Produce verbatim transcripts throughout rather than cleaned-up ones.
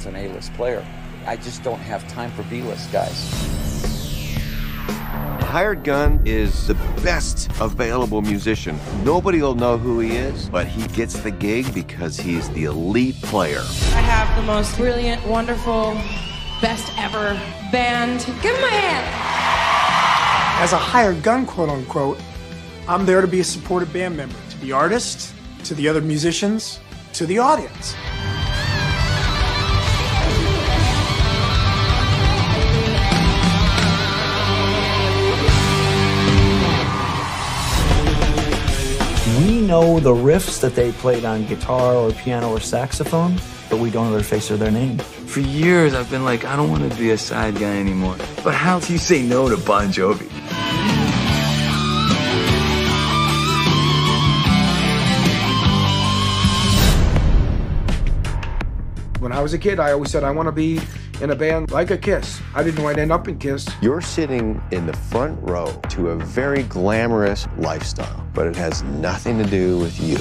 Fran's an A-list player. I just don't have time for B-list guys. Hired Gun is the best available musician. Nobody will know who he is, but he gets the gig because he's the elite player. I have the most brilliant, wonderful, best ever band. Give him a hand. As a hired gun, quote unquote, I'm there to be a supportive band member, to the artist, to the other musicians, to the audience. We know the riffs that they played on guitar or piano or saxophone, but we don't know their face or their name. For years, I've been like, I don't want to be a side guy anymore. But how do you say no to Bon Jovi? When I was a kid, I always said I want to be in a band like a Kiss. I didn't know I'd end up in Kiss. You're sitting in the front row to a very glamorous lifestyle, but it has nothing to do with you.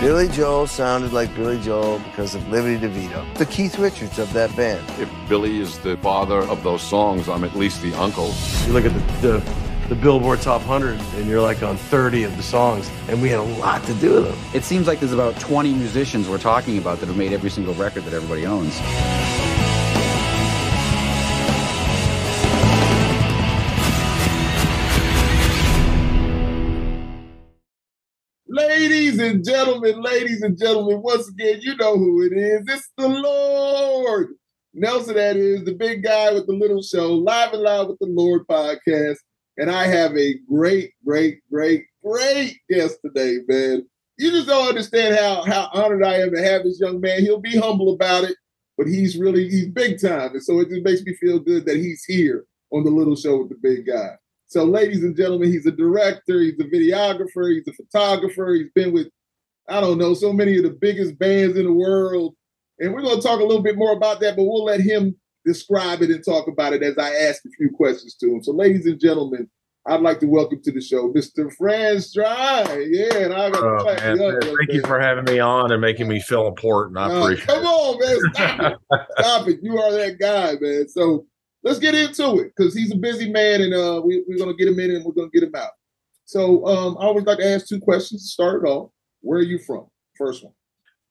Billy Joel sounded like Billy Joel because of Liberty DeVitto, the Keith Richards of that band. If Billy is the father of those songs, I'm at least the uncle. You look at the, the, the Billboard Top one hundred, and you're like on thirty of the songs, and we had a lot to do with them. It seems like there's about twenty musicians we're talking about that have made every single record that everybody owns. Ladies and gentlemen, ladies and gentlemen, once again, you know who it is. It's the Lord. Nelson, that is, the big guy with the little show, Live and Live with the Lord podcast. And I have a great, great, great, great guest today, man. You just don't understand how, how honored I am to have this young man. He'll be humble about it, but he's really, he's big time. And so it just makes me feel good that he's here on the little show with the big guy. So ladies and gentlemen, he's a director, he's a videographer, he's a photographer. He's been with, I don't know, so many of the biggest bands in the world. And we're going to talk a little bit more about that, but we'll let him describe it and talk about it as I ask a few questions to him. So ladies and gentlemen, I'd like to welcome to the show, Mister Fran Strine. Yeah, and I got to oh, clap man, you up, man. Thank man. you for having me on and making me feel important. I uh, appreciate come it. Come on, man. Stop it. Stop it. You are that guy, man. So let's get into it because he's a busy man, and uh, we, we're going to get him in and we're going to get him out. So um, I always like to ask two questions to start it off. Where are you from? First one.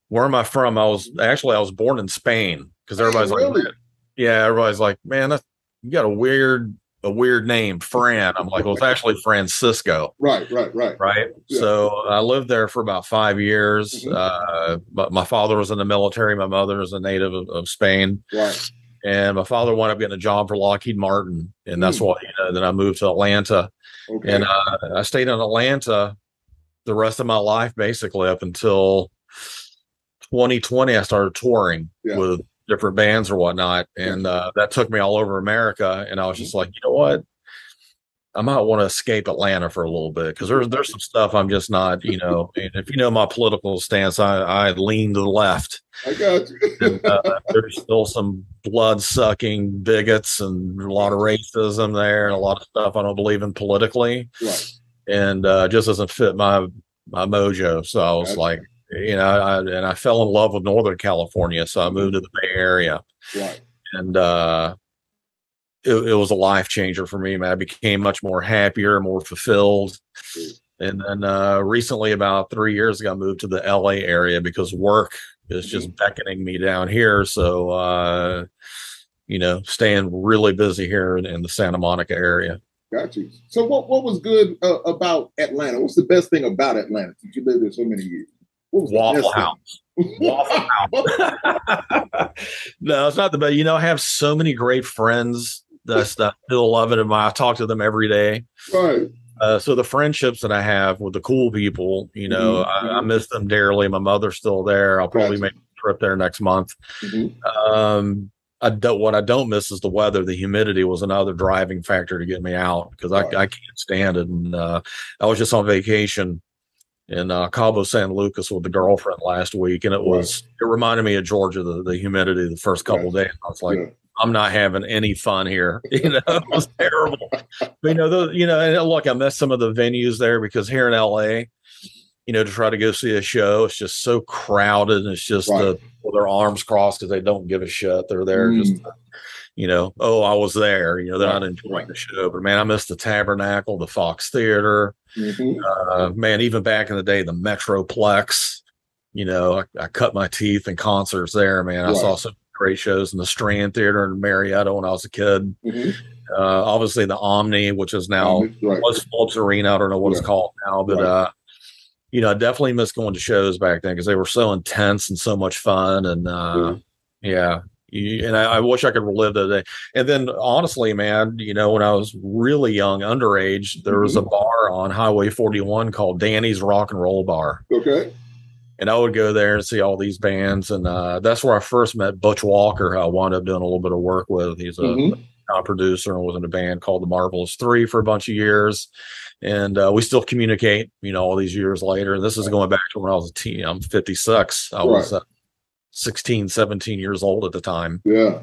Where am I from? I was actually I was born in Spain because everybody's hey, really? like, yeah, everybody's like, man, that's, you got a weird. a weird name, Fran. I'm like, well, it's actually Francisco. Right, right, right. Right. Yeah. So I lived there for about five years. Mm-hmm. Uh, but my father was in the military. My mother is a native of, of Spain. Right. And my father wound up getting a job for Lockheed Martin. And that's mm. why, you know, then I moved to Atlanta. Okay. And uh, I stayed in Atlanta the rest of my life, basically, up until twenty twenty. I started touring yeah. with different bands or whatnot. And uh, that took me all over America. And I was just like, you know what? I might want to escape Atlanta for a little bit. Cause there's, there's some stuff I'm just not, you know, and if you know, my political stance, I, I lean to the left. I got you. And, uh, there's still some blood sucking bigots and a lot of racism there and a lot of stuff I don't believe in politically. Right. And uh, just doesn't fit my, my mojo. So I was gotcha. like, You know, I, and I fell in love with Northern California, so I moved to the Bay Area, right. and uh, it, it was a life changer for me. Man, I became much more happier, more fulfilled. And then uh, recently, about three years ago, I moved to the L A area because work is just mm-hmm. beckoning me down here. So, uh, you know, staying really busy here in, in the Santa Monica area. Got you. So, what what was good uh, about Atlanta? What's the best thing about Atlanta? Did you live there so many years? Waffle House. Waffle House. No, it's not the best. You know, I have so many great friends that I still love it. And I talk to them every day. Right. Uh, so the friendships that I have with the cool people, you know, mm-hmm. I, I miss them dearly. My mother's still there. I'll probably right. make a trip there next month. Mm-hmm. Um, I don't. What I don't miss is the weather. The humidity was another driving factor to get me out because I, right. I can't stand it. And uh, I was just on vacation in uh, Cabo San Lucas with the girlfriend last week, and it was right. it reminded me of Georgia, the, the humidity the first couple right. of days. I was like, yeah. I'm not having any fun here. You know, it was terrible. But, you know, the, you know, and look, I missed some of the venues there because here in L A, you know, to try to go see a show. It's just so crowded. And it's just right. the, well, their arms crossed because they don't give a shit. They're there mm. just, you know, oh, I was there. You know, they're right. not enjoying the show. But, man, I missed the Tabernacle, the Fox Theater. Mm-hmm. Uh, man, even back in the day, the Metroplex. You know, I, I cut my teeth in concerts there, man. Right. I saw some great shows in the Strand Theater in Marietta when I was a kid. Mm-hmm. Uh, obviously, the Omni, which is now mm-hmm. right. was Phillips Arena. I don't know what yeah. it's called now, but right. uh, you know, I definitely miss going to shows back then because they were so intense and so much fun. And uh, yeah, yeah. and I, I wish I could relive that day. And then, honestly, man, you know, when I was really young, underage, there mm-hmm. was a bar on Highway forty-one called Danny's Rock and Roll Bar. Okay. And I would go there and see all these bands. And uh, that's where I first met Butch Walker, who I wound up doing a little bit of work with. He's a, mm-hmm. a producer and was in a band called The Marvelous Three for a bunch of years. And uh, we still communicate, you know, all these years later. And this is going back to when I was a teen. I'm fifty-six. I right. was uh, sixteen, seventeen years old at the time. Yeah.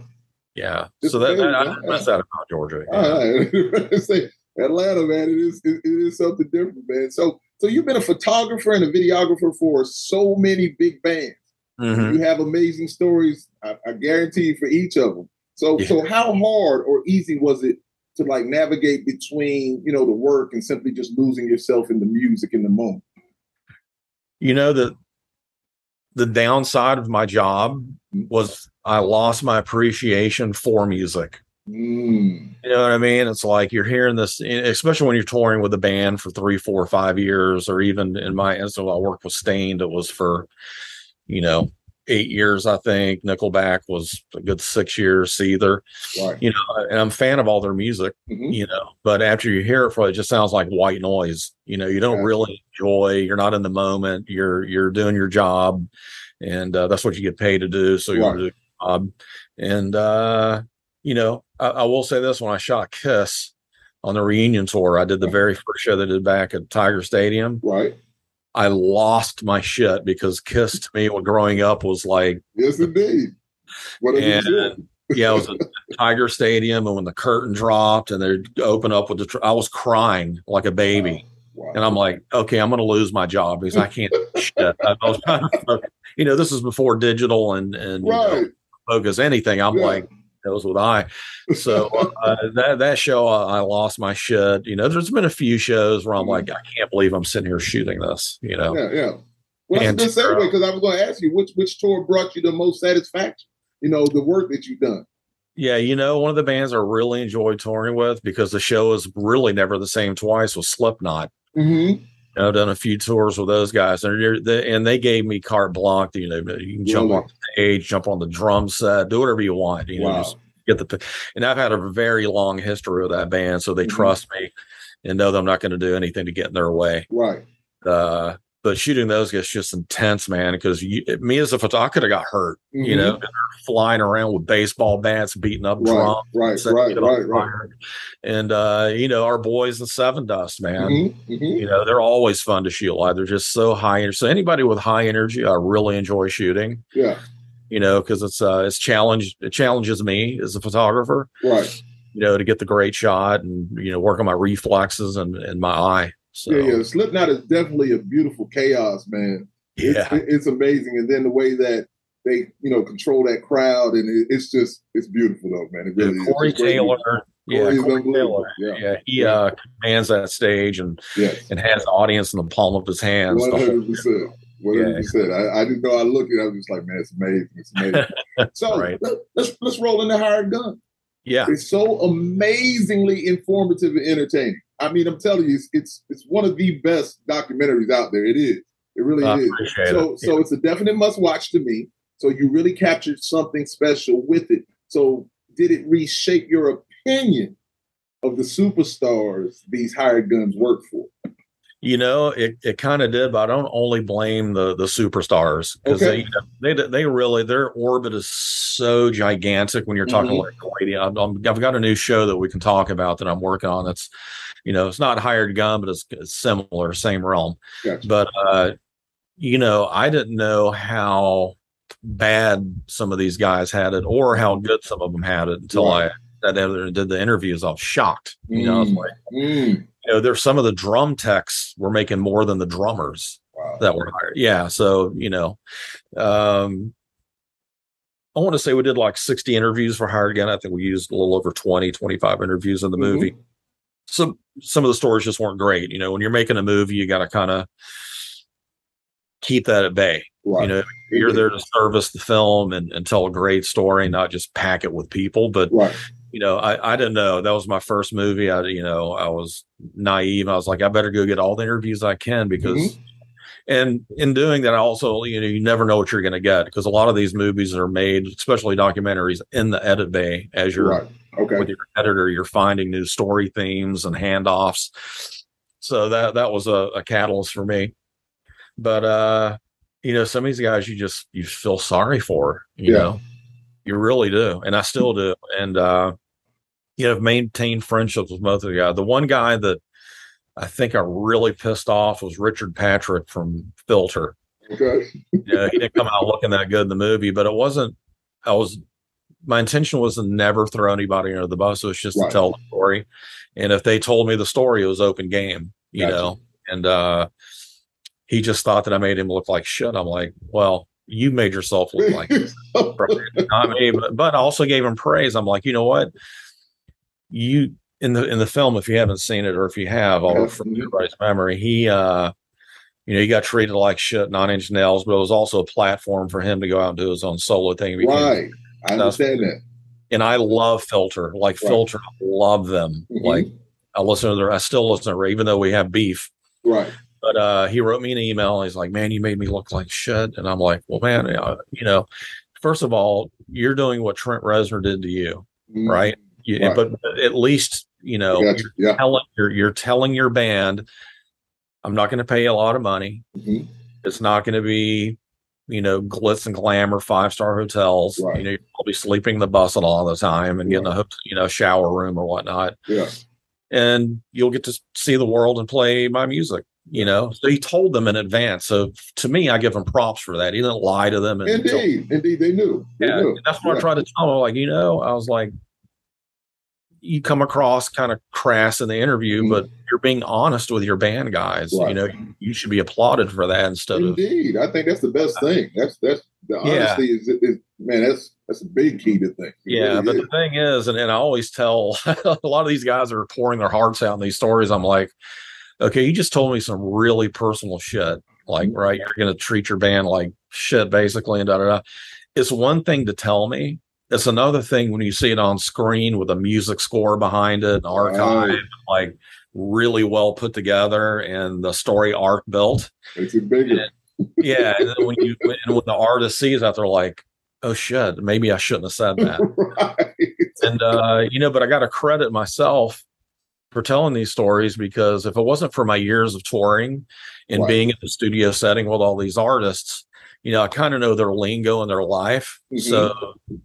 Yeah. It's so that, that I didn't mess out about Georgia. Yeah. Atlanta, man, it is it is something different, man. So so you've been a photographer and a videographer for so many big bands. Mm-hmm. You have amazing stories, I, I guarantee, for each of them. So yeah. so how hard or easy was it to like navigate between, you know, the work and simply just losing yourself in the music in the moment? You know, the the downside of my job was I lost my appreciation for music. Mm. You know what I mean? It's like you're hearing this, especially when you're touring with a band for three, four, five years, or even in my instance, I worked with Staind. It was for, you know, eight years, I think. Nickelback was a good six years either. Right. You know, and I'm a fan of all their music, mm-hmm. you know, but after you hear it for it just sounds like white noise. You know, you don't right. really enjoy, you're not in the moment, you're you're doing your job, and uh, that's what you get paid to do. So you're right. doing your job. And uh you know, I, I will say this: when I shot Kiss on the reunion tour, I did the very first show they did back at Tiger Stadium. Right. I lost my shit because Kiss to me, when growing up, was like yes, indeed. What did you do? Yeah, it was at Tiger Stadium, and when the curtain dropped and they open up with the, tr- I was crying like a baby. Wow. Wow. And I'm like, okay, I'm going to lose my job because I can't. shit. I was trying to, you know, this is before digital and and right. you know, focus anything. I'm yeah. like. That was what I, so uh, that, that show, I, I lost my shit. You know, there's been a few shows where I'm like, I can't believe I'm sitting here shooting this, you know? Yeah, yeah. Well, and, that's a good segue because I was going to ask you, which, which tour brought you the most satisfaction, you know, the work that you've done? Yeah, you know, one of the bands I really enjoyed touring with because the show is really never the same twice was Slipknot. Mm-hmm. You know, I've done a few tours with those guys, and they, and they gave me carte blanche. You know, you can jump really? on stage, jump on the drum set, do whatever you want. You wow. know, just get the. And I've had a very long history with that band, so they mm-hmm. trust me and know that I'm not going to do anything to get in their way. Right. Uh, but shooting those gets just intense, man. Because me as a photographer, I could have got hurt. Mm-hmm. You know, flying around with baseball bats, beating up right, drums, right, right, right, right. And uh, you know, our boys in Seven Dust, man. Mm-hmm, mm-hmm. You know, they're always fun to shoot live. They're just so high. So anybody with high energy, I really enjoy shooting. Yeah. You know, because it's uh, it's challenge. It challenges me as a photographer. Right. You know, to get the great shot and you know work on my reflexes and, and my eye. So. Yeah, yeah, Slipknot is definitely a beautiful chaos, man. Yeah, it's, it's amazing, and then the way that they, you know, control that crowd, and it, it's just it's beautiful, though, man. It really yeah, Corey is. Taylor, yeah, Corey Taylor, yeah, yeah, he yeah. Uh, commands that stage and yes. and has the audience in the palm of his hands. One hundred percent, one hundred percent. I just know I look at, it, I'm just like, man, it's amazing, it's amazing. So right. let, let's let's roll into Hired Gun. Yeah, it's so amazingly informative and entertaining. I mean, I'm telling you, it's, it's it's one of the best documentaries out there. It is. It really I is. So, it. so yeah. it's a definite must-watch to me. So you really captured something special with it. So did it reshape your opinion of the superstars these hired guns work for? You know, it, it kind of did, but I don't only blame the the superstars because okay. they, you know, they they really their orbit is so gigantic. When you're talking mm-hmm. like lady, I'm, I'm, I've got a new show that we can talk about that I'm working on. It's you know, it's not Hired Gun, but it's, it's similar, same realm. Gotcha. But uh, you know, I didn't know how bad some of these guys had it, or how good some of them had it until right. I. that other did the interviews, I was shocked. You know, mm, I was like, mm. you know, there's some of the drum techs were making more than the drummers. Wow. that were hired. Yeah. So, you know, um, I want to say we did like sixty interviews for Hired Gun. I think we used a little over twenty, twenty-five interviews in the mm-hmm. movie. Some, some of the stories just weren't great. You know, when you're making a movie, you got to kind of keep that at bay. Right. You know, you're there to service the film and, and tell a great story, not just pack it with people. But, right. you know, I, I didn't know. That was my first movie. I, you know, I was naive. I was like, I better go get all the interviews I can because mm-hmm. and in doing that, I also, you know, you never know what you're going to get because a lot of these movies are made, especially documentaries, in the edit bay as you're right. okay. with your editor, you're finding new story themes and handoffs. So that, that was a, a catalyst for me. But, uh, you know, some of these guys, you just, you feel sorry for, you yeah. know, you really do. And I still do. And, uh, you know, I've maintained friendships with most of the guys. The one guy that I think I really pissed off was Richard Patrick from Filter. Okay. You know, he didn't come out looking that good in the movie, but it wasn't, I was, my intention was to never throw anybody under the bus. It was just right. to tell the story. And if they told me the story, it was open game, you gotcha. know? And, uh, he just thought that I made him look like shit. I'm like, well, you made yourself look like this. Not me, but, but I also gave him praise. I'm like, you know what? You, in the in the film, if you haven't seen it, or if you have, all from everybody's memory, he, uh, you know, he got treated like shit, Nine Inch Nails, but it was also a platform for him to go out and do his own solo thing. Right, I understand that. And I love Filter, like right. Filter, I love them. Mm-hmm. Like I listen to their, I still listen to their, even though we have beef. Right. But uh, he wrote me an email and he's like, man, you made me look like shit. And I'm like, well, man, uh, you know, first of all, you're doing what Trent Reznor did to you, mm-hmm. right? You, right? But at least, you know, gotcha. you're, yeah. telling, you're, you're telling your band, I'm not going to pay you a lot of money. Mm-hmm. It's not going to be, you know, glitz and glamour, five-star hotels. Right. You know, you'll be sleeping in the bus all the time and right. getting a, you know, shower room or whatnot. Yeah. And you'll get to see the world and play my music. You know, so he told them in advance. So to me, I give him props for that. He didn't lie to them. Indeed, indeed, they knew. They yeah, knew. That's what yeah. I tried to tell him. Like, you know, I was like, you come across kind of crass in the interview, mm-hmm. but you're being honest with your band guys. Right. You know, you, you should be applauded for that instead indeed. of. Indeed, I think that's the best I thing. That's that's the honesty yeah. is, is man. That's that's a big key to things. Yeah, really but is. the thing is, and, and I always tell a lot of these guys are pouring their hearts out in these stories. I'm like, okay, you just told me some really personal shit. Like, right, you're going to treat your band like shit, basically, and da da da. It's one thing to tell me. It's another thing when you see it on screen with a music score behind it, an archive, wow. like really well put together, and the story arc built. It's bigger. And, yeah, and then when you and when the artist sees that, they're like, oh shit, maybe I shouldn't have said that. Right. And uh, you know, but I got to credit myself for telling these stories, because if it wasn't for my years of touring and right. being in the studio setting with all these artists, you know, I kind of know their lingo and their life. Mm-hmm. So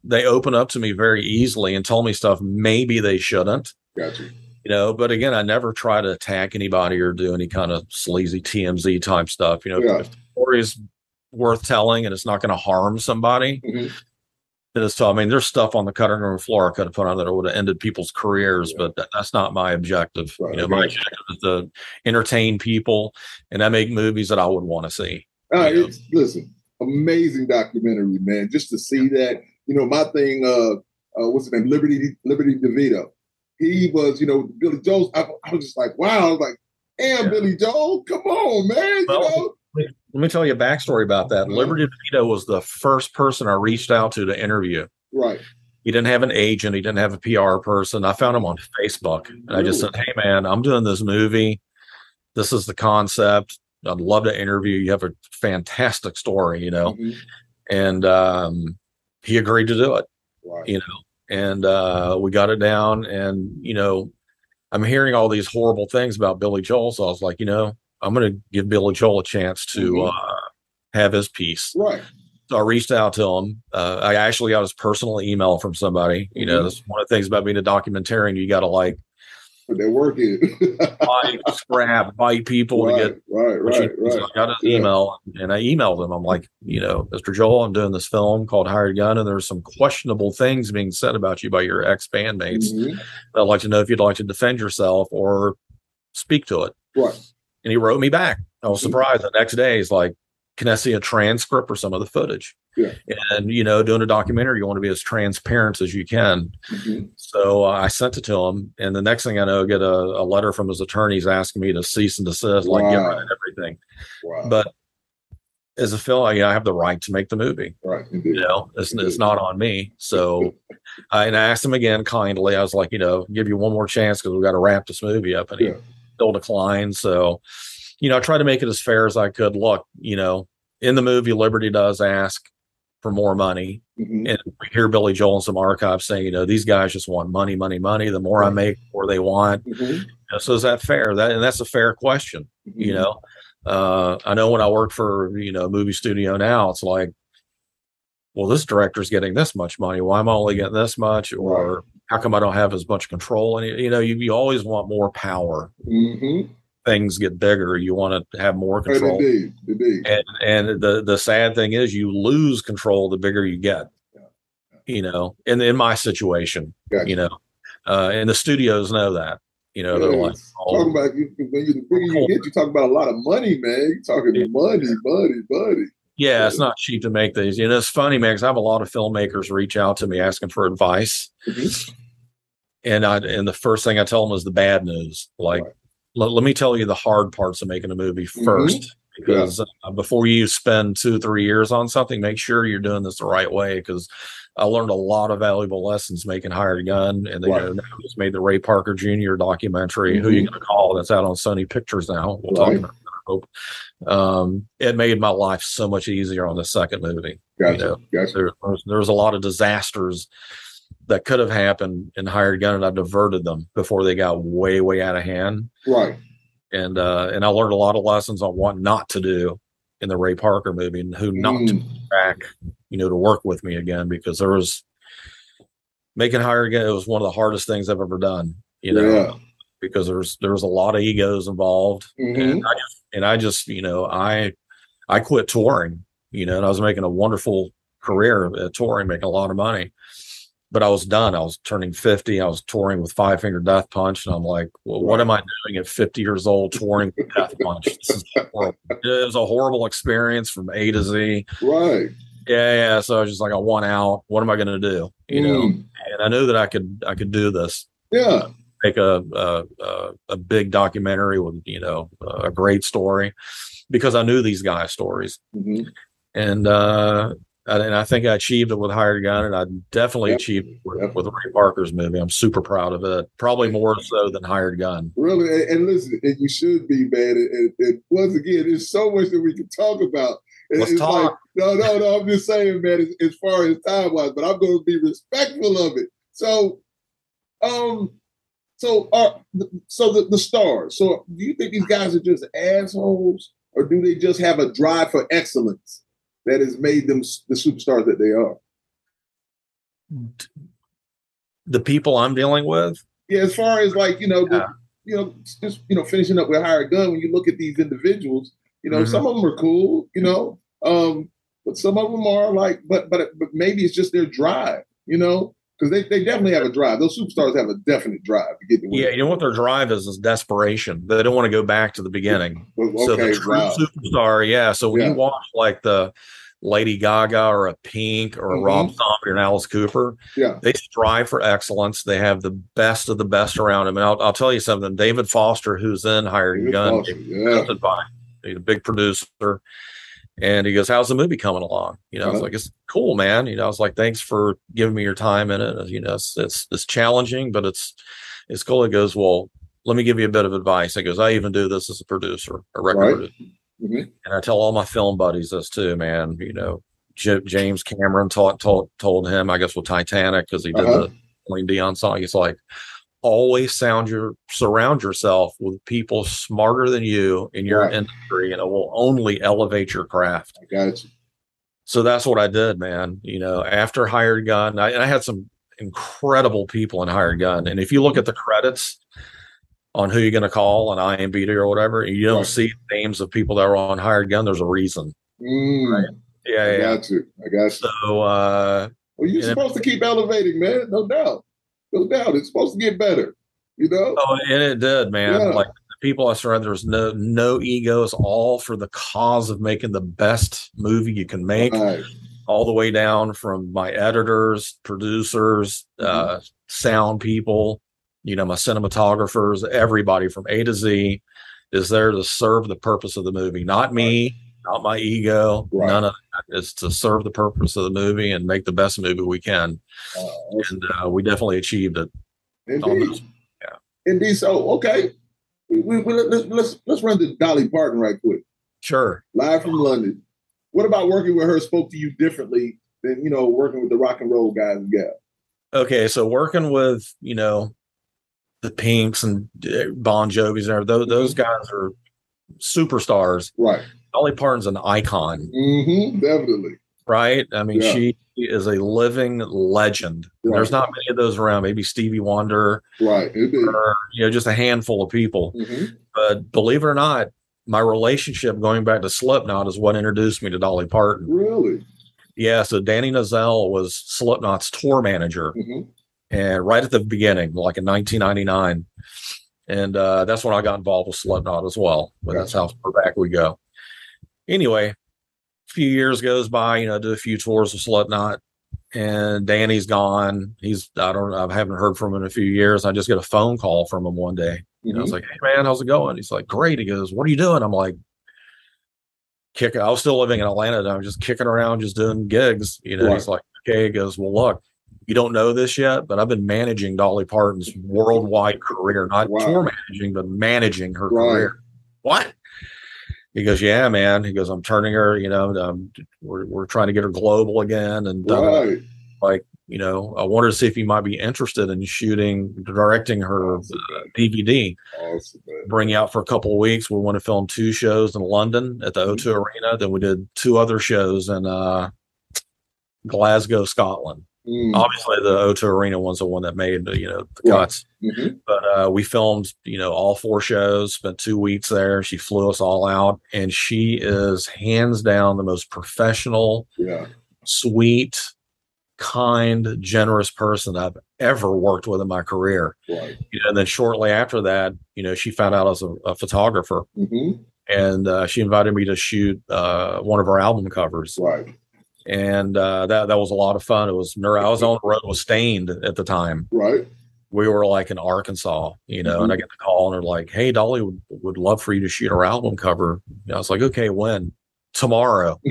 they open up to me very easily and tell me stuff maybe they shouldn't. Gotcha. You know, but again, I never try to attack anybody or do any kind of sleazy T M Z type stuff. You know, yeah. if the story is worth telling and it's not going to harm somebody, mm-hmm. So, I mean, there's stuff on the cutting room floor I could have put on that would have ended people's careers, yeah. but that, that's not my objective. Right, you know, my right. objective is to entertain people, and I make movies that I would want to see. Uh, it's, listen, amazing documentary, man. Just to see yeah. that, you know, my thing, uh, uh, what's his name? Liberty Liberty DeVitto. He was, you know, Billy Joel. I, I was just like, wow. I was like, damn, yeah. Billy Joel, come on, man. Well, you know? Let me tell you a backstory about that. Mm-hmm. Liberty DeVitto was the first person I reached out to to interview. Right. He didn't have an agent. He didn't have a P R person. I found him on Facebook, and really? I just said, hey, man, I'm doing this movie. This is the concept. I'd love to interview. You have a fantastic story, you know. Mm-hmm. And um, he agreed to do it, right. you know. And uh, we got it down, and, you know, I'm hearing all these horrible things about Billy Joel, so I was like, you know, I'm going to give Billy Joel a chance to mm-hmm. uh, have his piece. Right. So I reached out to him. Uh, I actually got his personal email from somebody. You mm-hmm. know, that's one of the things about being a documentarian. You got to like put that work in. buy scrap, buy people right, to get right, right, right. So I got his yeah. email, and I emailed him. I'm like, you know, Mister Joel, I'm doing this film called Hired Gun, and there's some questionable things being said about you by your ex bandmates. Mm-hmm. I'd like to know if you'd like to defend yourself or speak to it. Right. And he wrote me back. I was surprised the next day. It's like, can I see a transcript or some of the footage? Yeah. And, you know, doing a documentary, you want to be as transparent as you can. Mm-hmm. So uh, I sent it to him. And the next thing I know, I get a, a letter from his attorneys asking me to cease and desist, like, wow. get rid of everything. Wow. But as a film, I have the right to make the movie. Right. Indeed. You know, it's, it's not on me. So I, and I asked him again kindly. I was like, you know, give you one more chance because we've got to wrap this movie up. And yeah. he still declined. So, you know, I tried to make it as fair as I could. Look, you know, in the movie, Liberty does ask for more money. Mm-hmm. And we hear Billy Joel in some archives saying, you know, these guys just want money, money, money. The more I make, the more they want. Mm-hmm. So is that fair? That and that's a fair question. Mm-hmm. You know, uh, I know when I work for, you know, a movie studio now, it's like, well, this director's getting this much money. Why am I only getting this much? Or right. how come I don't have as much control? And, you know, you, you always want more power. Mm-hmm. Things get bigger, you want to have more control. Indeed, indeed. And, and the the sad thing is you lose control the bigger you get, you know, in, in my situation, gotcha. You know, uh, and the studios know that, you know, yes. they're like, oh, talking about, you, when you, the bigger you get, you talk about a lot of money, man. You're talking yeah. money, money, money. Yeah, yeah, it's not cheap to make these. You know, it's funny, man, because I have a lot of filmmakers reach out to me asking for advice. Mm-hmm. And I and the first thing I tell them is the bad news. Like, right. let me tell you the hard parts of making a movie first, mm-hmm. because yeah. uh, before you spend two, three years on something, make sure you're doing this the right way. Because I learned a lot of valuable lessons making Hired Gun, and then right. you know, I just made the Ray Parker Junior documentary, mm-hmm. Who You Gonna Call, that's out on Sony Pictures now. We'll right. talk about it. I hope. Um, it made my life so much easier on the second movie. Gotcha. You know, gotcha. there, there was a lot of disasters that could have happened in Hired Gun, and I diverted them before they got way, way out of hand. Right. And uh, and I learned a lot of lessons on what not to do in the Ray Parker movie and who not mm. to bring back, you know, to work with me again, because there was making Hired Gun. It was one of the hardest things I've ever done, you know, yeah. because there was, there was a lot of egos involved. Mm-hmm. And, I just, and I just, you know, I, I quit touring, you know, and I was making a wonderful career at touring, making a lot of money. But I was done. I was turning fifty. I was touring with Five Finger Death Punch. And I'm like, well, what am I doing at fifty years old touring with Death Punch? This is horrible. It was a horrible experience from A to Z. Right. Yeah. yeah. So I was just like, I want out. What am I going to do? You mm. know, and I knew that I could, I could do this. Yeah. Make a, a, a big documentary with, you know, a great story, because I knew these guys' stories. Mm-hmm. And, uh, and I think I achieved it with Hired Gun, and I definitely yep. achieved it with, yep. with Ray Parker's movie. I'm super proud of it, probably more so than Hired Gun. Really, and, and listen, and you should be, man. And, and, and once again, there's so much that we can talk about. And Let's it's talk. Like, no, no, no. I'm just saying, man. As, as far as time wise, but I'm going to be respectful of it. So, um, so are so the, the stars. So, do you think these guys are just assholes, or do they just have a drive for excellence that has made them the superstars that they are? The people I'm dealing with? Yeah, as far as like, you know, yeah. the, you know, just, you know, finishing up with Hired Gun, when you look at these individuals, you know, mm-hmm. some of them are cool, you know, um, but some of them are like, but but but maybe it's just their drive, you know, because they, they definitely have a drive. Those superstars have a definite drive to get the win. Yeah, you know what their drive is, is desperation. They don't want to go back to the beginning. Well, okay, so the true wow. superstar, yeah. So when yeah. you watch like the Lady Gaga or a Pink or a mm-hmm. Rob Zombie or an Alice Cooper, yeah. they strive for excellence. They have the best of the best around them. And I'll, I'll tell you something, David Foster, who's then Hired David Gun, Foster, yeah. by, he's a big producer. And he goes, how's the movie coming along? You know, uh-huh. I was like, it's cool, man. You know, I was like, thanks for giving me your time in it. You know, it's, it's, it's challenging, but it's, it's cool. He goes, well, let me give you a bit of advice. He goes, I even do this as a producer, a record right. producer. Mm-hmm. And I tell all my film buddies this too, man. You know, J- James Cameron taught, told, told him, I guess, with Titanic, because he did uh-huh. the Celine Dion song. He's like, always sound your surround yourself with people smarter than you in your right. industry, and it will only elevate your craft. I got you. So that's what I did, man. You know, after Hired Gun, I, and I had some incredible people in Hired Gun. And if you look at the credits on Who You Gonna Call, on IMDb or whatever, and you don't right. see names of people that were on Hired Gun, there's a reason. Mm, right? Yeah, I yeah. got you. I got you. So, uh, well, you're supposed it, to keep elevating, man. No doubt. No doubt. It's supposed to get better, you know? Oh, and it did, man. Yeah. Like people I surround, there's no no egos, all for the cause of making the best movie you can make. Right. All the way down from my editors, producers, mm-hmm. uh, sound people, you know, my cinematographers, everybody from A to Z is there to serve the purpose of the movie. Not me, not my ego, right. none of that. It's to serve the purpose of the movie and make the best movie we can. Uh, and uh, we definitely achieved it. Indeed. Yeah. Indeed. So, okay. We, we, let's, let's, let's run to Dolly Parton right quick. Sure. Live from London. What about working with her spoke to you differently than, you know, working with the rock and roll guys and gals? Okay. So working with, you know, the Pinks and Bon Jovis, and those, those guys are superstars. Right. Dolly Parton's an icon. Mm-hmm, definitely. Right. I mean, yeah. she is a living legend. Right. There's not many of those around. Maybe Stevie Wonder. Right. Or, you know, just a handful of people. Mm-hmm. But believe it or not, my relationship going back to Slipknot is what introduced me to Dolly Parton. Really? Yeah. So Danny Nozell was Slipknot's tour manager. Mm-hmm. And right at the beginning, like in nineteen ninety-nine. And uh, that's when I got involved with Slipknot as well. But gotcha. That's how far back we go. Anyway, a few years goes by, you know, I do a few tours with Slipknot. And Danny's gone. He's, I don't know, I haven't heard from him in a few years. I just get a phone call from him one day. You know, I was like, hey, man, how's it going? He's like, great. He goes, what are you doing? I'm like, kicking. I was still living in Atlanta. And I'm just kicking around, just doing gigs. You know, right. He's like, okay. He goes, well, look, you don't know this yet, but I've been managing Dolly Parton's worldwide career, not wow. tour managing, but managing her right. career. What? He goes, yeah, man. He goes, I'm turning her, you know, um, we're, we're trying to get her global again. And right. um, like, you know, I wanted to see if you might be interested in shooting, directing her awesome, uh, D V D. Awesome, bring out for a couple of weeks. We want to film two shows in London at the O two mm-hmm. Arena. Then we did two other shows in uh, Glasgow, Scotland. Mm-hmm. Obviously, the O two Arena one's the one that made, you know, the yeah. cuts. Mm-hmm. But uh, we filmed, you know, all four shows, spent two weeks there. She flew us all out. And she is hands down the most professional, yeah. sweet, kind, generous person I've ever worked with in my career. Right. You know, and then shortly after that, you know, she found out I was a, a photographer, mm-hmm. and uh, she invited me to shoot uh, one of her album covers. Right. And uh, that that was a lot of fun. It was I was on the road with Staind at the time. Right. We were like in Arkansas, you know, mm-hmm. and I get the call and they're like, "Hey, Dolly would, would love for you to shoot her album cover." And I was like, "Okay, when?" Tomorrow.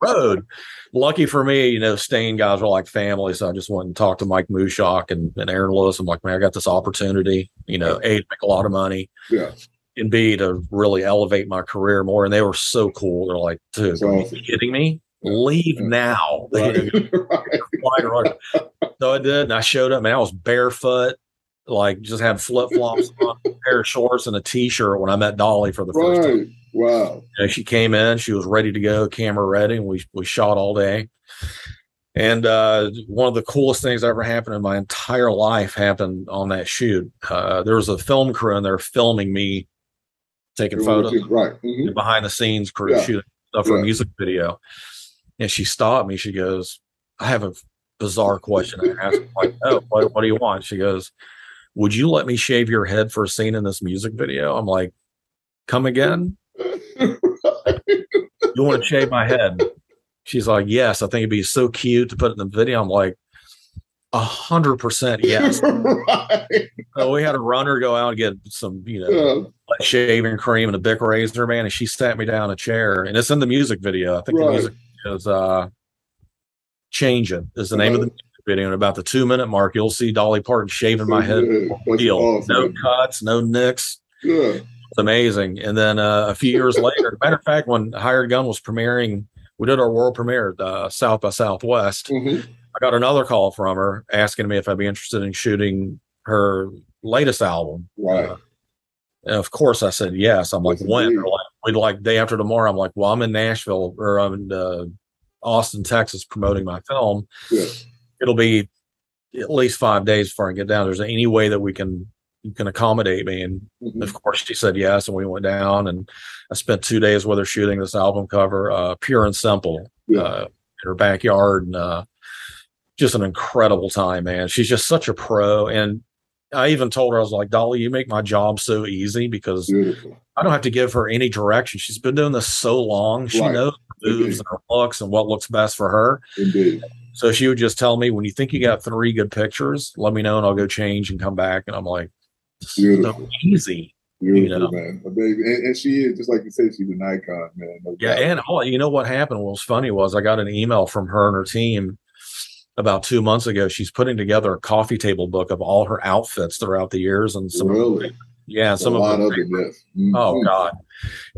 Road. Lucky for me, you know, Staind guys were like family, so I just went and talked to Mike Mushock and, and Aaron Lewis. I'm like, man, I got this opportunity, you know, A, to make a lot of money, yeah, and B, to really elevate my career more. And they were so cool. They're like, dude, so, are you kidding me? Leave yeah. now. Right. Right. So I did, and I showed up, man, I was barefoot, like just had flip-flops on, a pair of shorts and a T-shirt when I met Dolly for the right. first time. Wow. You know, she came in, she was ready to go, camera ready, and we, we shot all day. And uh, one of the coolest things that ever happened in my entire life happened on that shoot. Uh, there was a film crew in there filming me, taking photos, right. mm-hmm. behind the scenes crew, yeah. shooting stuff for yeah. a music video. And she stopped me. She goes, I have a bizarre question. I asked, like, oh, what, what do you want? She goes, would you let me shave your head for a scene in this music video? I'm like, come again? You want to shave my head? She's like, yes, I think it'd be so cute to put it in the video. I'm like, a hundred percent yes. Right. So we had a runner go out and get some, you know, yeah. shaving cream and a Bic razor, man, and she sat me down a chair, and it's in the music video. I think right. the music video is uh Change It is the right. name of the music video, and about the two minute mark you'll see Dolly Parton shaving my head. Deal. Awesome. No cuts, no nicks. Yeah. It's amazing. And then uh, a few years later, matter of fact, when Hired Gun was premiering, we did our world premiere at uh, South by Southwest. Mm-hmm. I got another call from her asking me if I'd be interested in shooting her latest album. Right. Uh, and of course, I said yes. I'm like, that's when? We'd like, like day after tomorrow. I'm like, well, I'm in Nashville or I'm in uh, Austin, Texas, promoting my film. Yeah. It'll be at least five days before I get down. There's any way that we can. You can accommodate me. And mm-hmm. of course she said yes. And we went down and I spent two days with her shooting this album cover, uh, Pure and Simple, yeah. uh, in her backyard. And, uh, just an incredible time, man. She's just such a pro. And I even told her, I was like, Dolly, you make my job so easy because Beautiful. I don't have to give her any direction. She's been doing this so long. She right. knows her moves Indeed. and her looks and what looks best for her. Indeed. So she would just tell me, when you think you got three good pictures, let me know and I'll go change and come back. And I'm like, it's so easy. Beautiful, you know? Man. And, and she is, just like you said, she's an icon, man. No yeah. doubt. And all, you know what happened? What was funny was I got an email from her and her team about two months ago. She's putting together a coffee table book of all her outfits throughout the years, and some really? of them, yeah, some a of them. Lot of it, yes. mm-hmm. Oh God!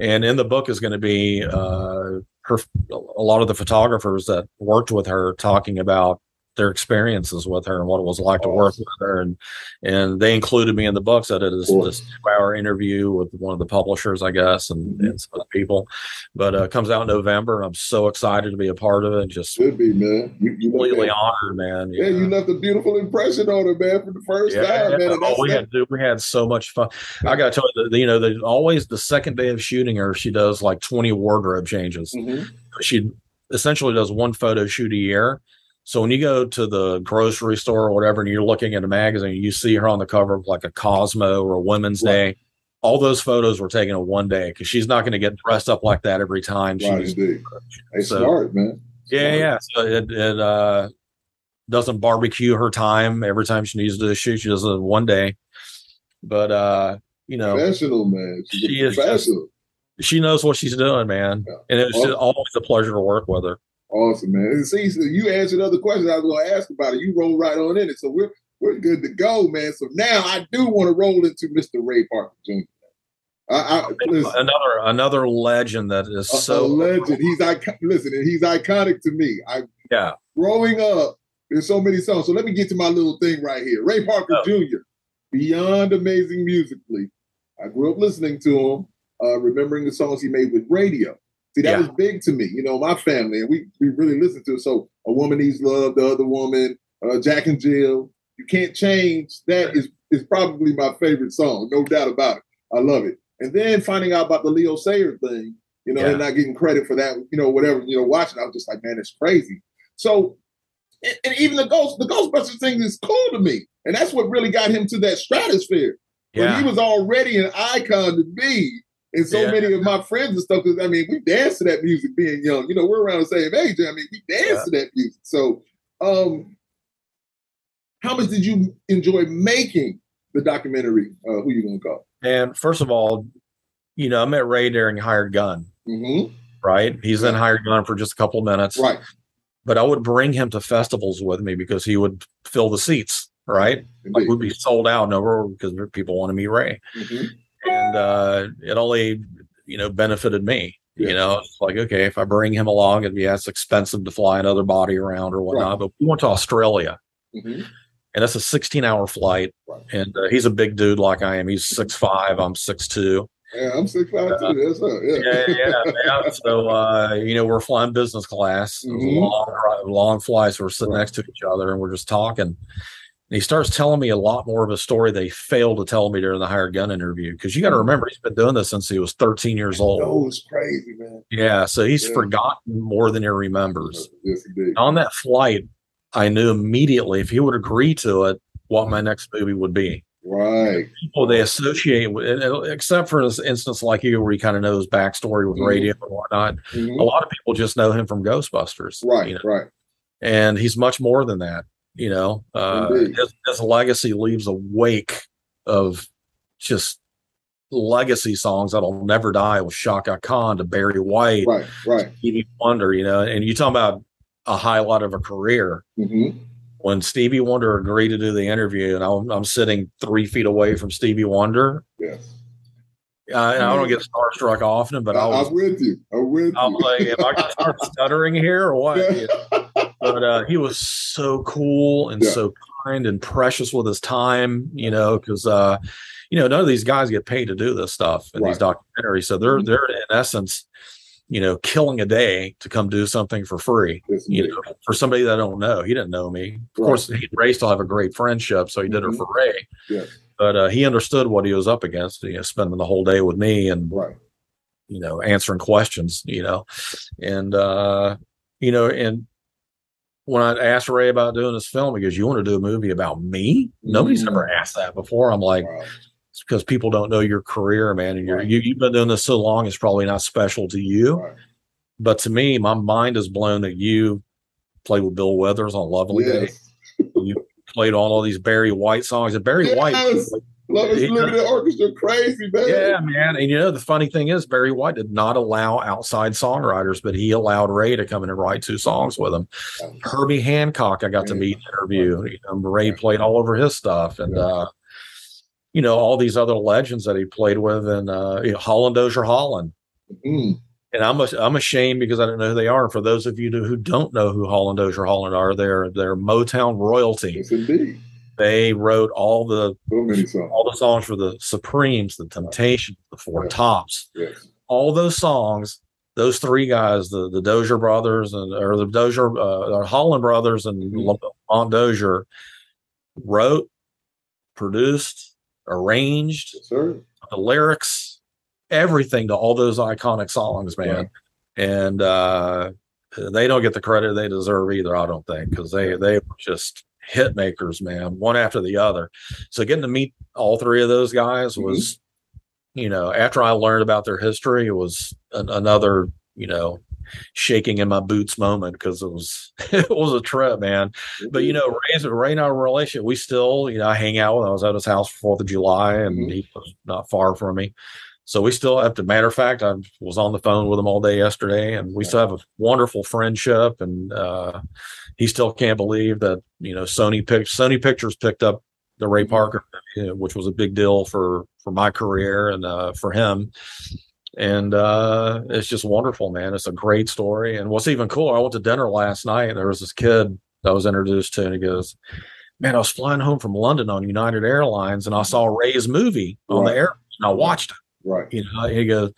And in the book is going to be uh, her. A lot of the photographers that worked with her talking about their experiences with her and what it was like awesome. to work with her, and and they included me in the book. So I did this, this two-hour interview with one of the publishers, I guess, and, mm-hmm. and some other people. But uh, it comes out in November. I'm so excited to be a part of it. And just should be, man. You, you completely honored, man. Yeah, you, you left a beautiful impression on her, man, for the first yeah, time. Yeah, man, oh, we had we had so much fun. I got to tell you, you know, they always the second day of shooting her, she does like twenty wardrobe changes. Mm-hmm. She essentially does one photo shoot a year. So when you go to the grocery store or whatever, and you're looking at a magazine, you see her on the cover of like a Cosmo or a Women's right. Day. All those photos were taken in one day because she's not going to get dressed up like that every time. Right, she's it's so, smart, man. It's yeah, smart. yeah. So it, it uh, doesn't barbecue her time every time she needs to do a shoot. She does it in one day. But uh, you know, professional, man. She's she is professional. Just, she knows what she's doing, man. Yeah. And it's awesome. always a pleasure to work with her. Awesome, man. And see, so you answered other questions I was going to ask about it. You rolled right on in it. So we're we're good to go, man. So now I do want to roll into Mister Ray Parker Junior I, I, another another legend that is a, so a legend. He's icon- listen, he's iconic to me. I yeah. Growing up, there's so many songs. So let me get to my little thing right here. Ray Parker oh. Junior, beyond amazing musically. I grew up listening to him, uh, remembering the songs he made with radio. See, that yeah. was big to me, you know, my family, and we, we really listened to it. So A Woman Needs Love, The Other Woman, uh, Jack and Jill, You Can't Change. That is, is probably my favorite song, no doubt about it. I love it. And then finding out about the Leo Sayer thing, you know, yeah. and not getting credit for that, you know, whatever, you know, watching, I was just like, man, it's crazy. So, and, and even the Ghost, the Ghostbusters thing is cool to me. And that's what really got him to that stratosphere. Yeah. He was already an icon to me. And so yeah. many of my friends and stuff, because I mean, we danced to that music being young. You know, we're around the same age. I mean, we danced yeah. to that music. So um, how much did you enjoy making the documentary, uh, Who You Gonna Call? And first of all, you know, I met Ray during Hired Gun, mm-hmm. right? He's in Hired Gun for just a couple of minutes. Right. But I would bring him to festivals with me because he would fill the seats, right? Indeed. Like we'd be sold out and over because people want to meet Ray. Mm-hmm. And uh, it only, you know, benefited me, yeah. you know, it's like, okay, if I bring him along, it'd be yeah, it's expensive to fly another body around or whatnot, right. but we went to Australia mm-hmm. and that's a sixteen hour flight. Right. And uh, he's a big dude like I am. He's six five, I'm six two. Yeah, I'm six five uh, too. That's right. Yeah, yeah, yeah, yeah. So, uh, you know, we're flying business class, mm-hmm. it was a long, long flight. So we're sitting right. next to each other and we're just talking. And he starts telling me a lot more of a story they failed to tell me during the Hired Gun interview. Because you got to remember, he's been doing this since he was thirteen years old. Oh, it's crazy, man. Yeah, so he's yeah. forgotten more than he remembers. Yes, indeed. On that flight, I knew immediately if he would agree to it, what my next movie would be. Right. People they associate with, except for this instance like you, where he kind of knows backstory with mm-hmm. radio and whatnot. Mm-hmm. A lot of people just know him from Ghostbusters. Right, you know? Right. And he's much more than that. You know, uh, his, his legacy leaves a wake of just legacy songs that'll never die, with Chaka Khan to Barry White, right, right. Stevie Wonder, you know, and you talking about a highlight of a career. Mm-hmm. When Stevie Wonder agreed to do the interview, and I'm, I'm sitting three feet away from Stevie Wonder. Yes. Uh, and I don't get starstruck often, but I was, I'm with you. I'm with you. I'm like, am I going to start stuttering here or what? You know? But uh, he was so cool and yeah. so kind and precious with his time, you know, because, uh, you know, none of these guys get paid to do this stuff in right. these documentaries. So they're, they're in essence, you know, killing a day to come do something for free, it's you know, for somebody that I don't know. He didn't know me. Of right. course, he, Ray still have a great friendship, so he mm-hmm. did it for Ray. Yeah. But uh, he understood what he was up against, you know, spending the whole day with me and, right. you know, answering questions, you know, and, uh, you know, and when I asked Ray about doing this film, he goes, "You want to do a movie about me?" Mm-hmm. Nobody's ever asked that before. I'm like, wow. It's because people don't know your career, man. And you're, right. you, you've been doing this so long, it's probably not special to you. Right. But to me, my mind is blown that you played with Bill Withers on Lovely yes. Day. You played on all these Barry White songs. And Barry yes. White... Love is Liberty Orchestra, crazy, man. Yeah, man. And you know, the funny thing is, Barry White did not allow outside songwriters, but he allowed Ray to come in and write two songs with him. Um, Herbie Hancock, I got to meet and interview. You know, Ray played all over his stuff. And, yeah. uh, you know, all these other legends that he played with. And uh, you know, Holland Dozier Holland. Mm-hmm. And I'm, a, I'm ashamed because I don't know who they are. And for those of you who don't know who Holland Dozier Holland are, they're, they're Motown royalty. Yes, indeed. They wrote all the so all the songs for the Supremes, the Temptations, the Four yeah. Tops, yeah. all those songs. Those three guys, the the Dozier brothers and or the Dozier uh, the Holland brothers and mm-hmm. Bon Dozier wrote, produced, arranged yes, the lyrics, everything to all those iconic songs, man. Yeah. And uh, they don't get the credit they deserve either, I don't think, because they they were just hit makers, man, one after the other. So getting to meet all three of those guys was, mm-hmm. you know, after I learned about their history, it was an, another, you know, shaking in my boots moment, because it was it was a trip, man. Mm-hmm. But you know, Ray's, Ray and our relationship, we still, you know, I hang out with him. I was at his house for Fourth of July, and mm-hmm. he was not far from me. So we still have to, matter of fact, I was on the phone with him all day yesterday, and we still have a wonderful friendship. And uh, he still can't believe that, you know, Sony picked, Sony Pictures picked up the Ray Parker, you know, which was a big deal for, for my career and uh, for him. And uh, it's just wonderful, man. It's a great story. And what's even cooler, I went to dinner last night, and there was this kid that I was introduced to, and he goes, "Man, I was flying home from London on United Airlines, and I saw Ray's movie on right. the airplane, and I watched it." Right. You know, he goes,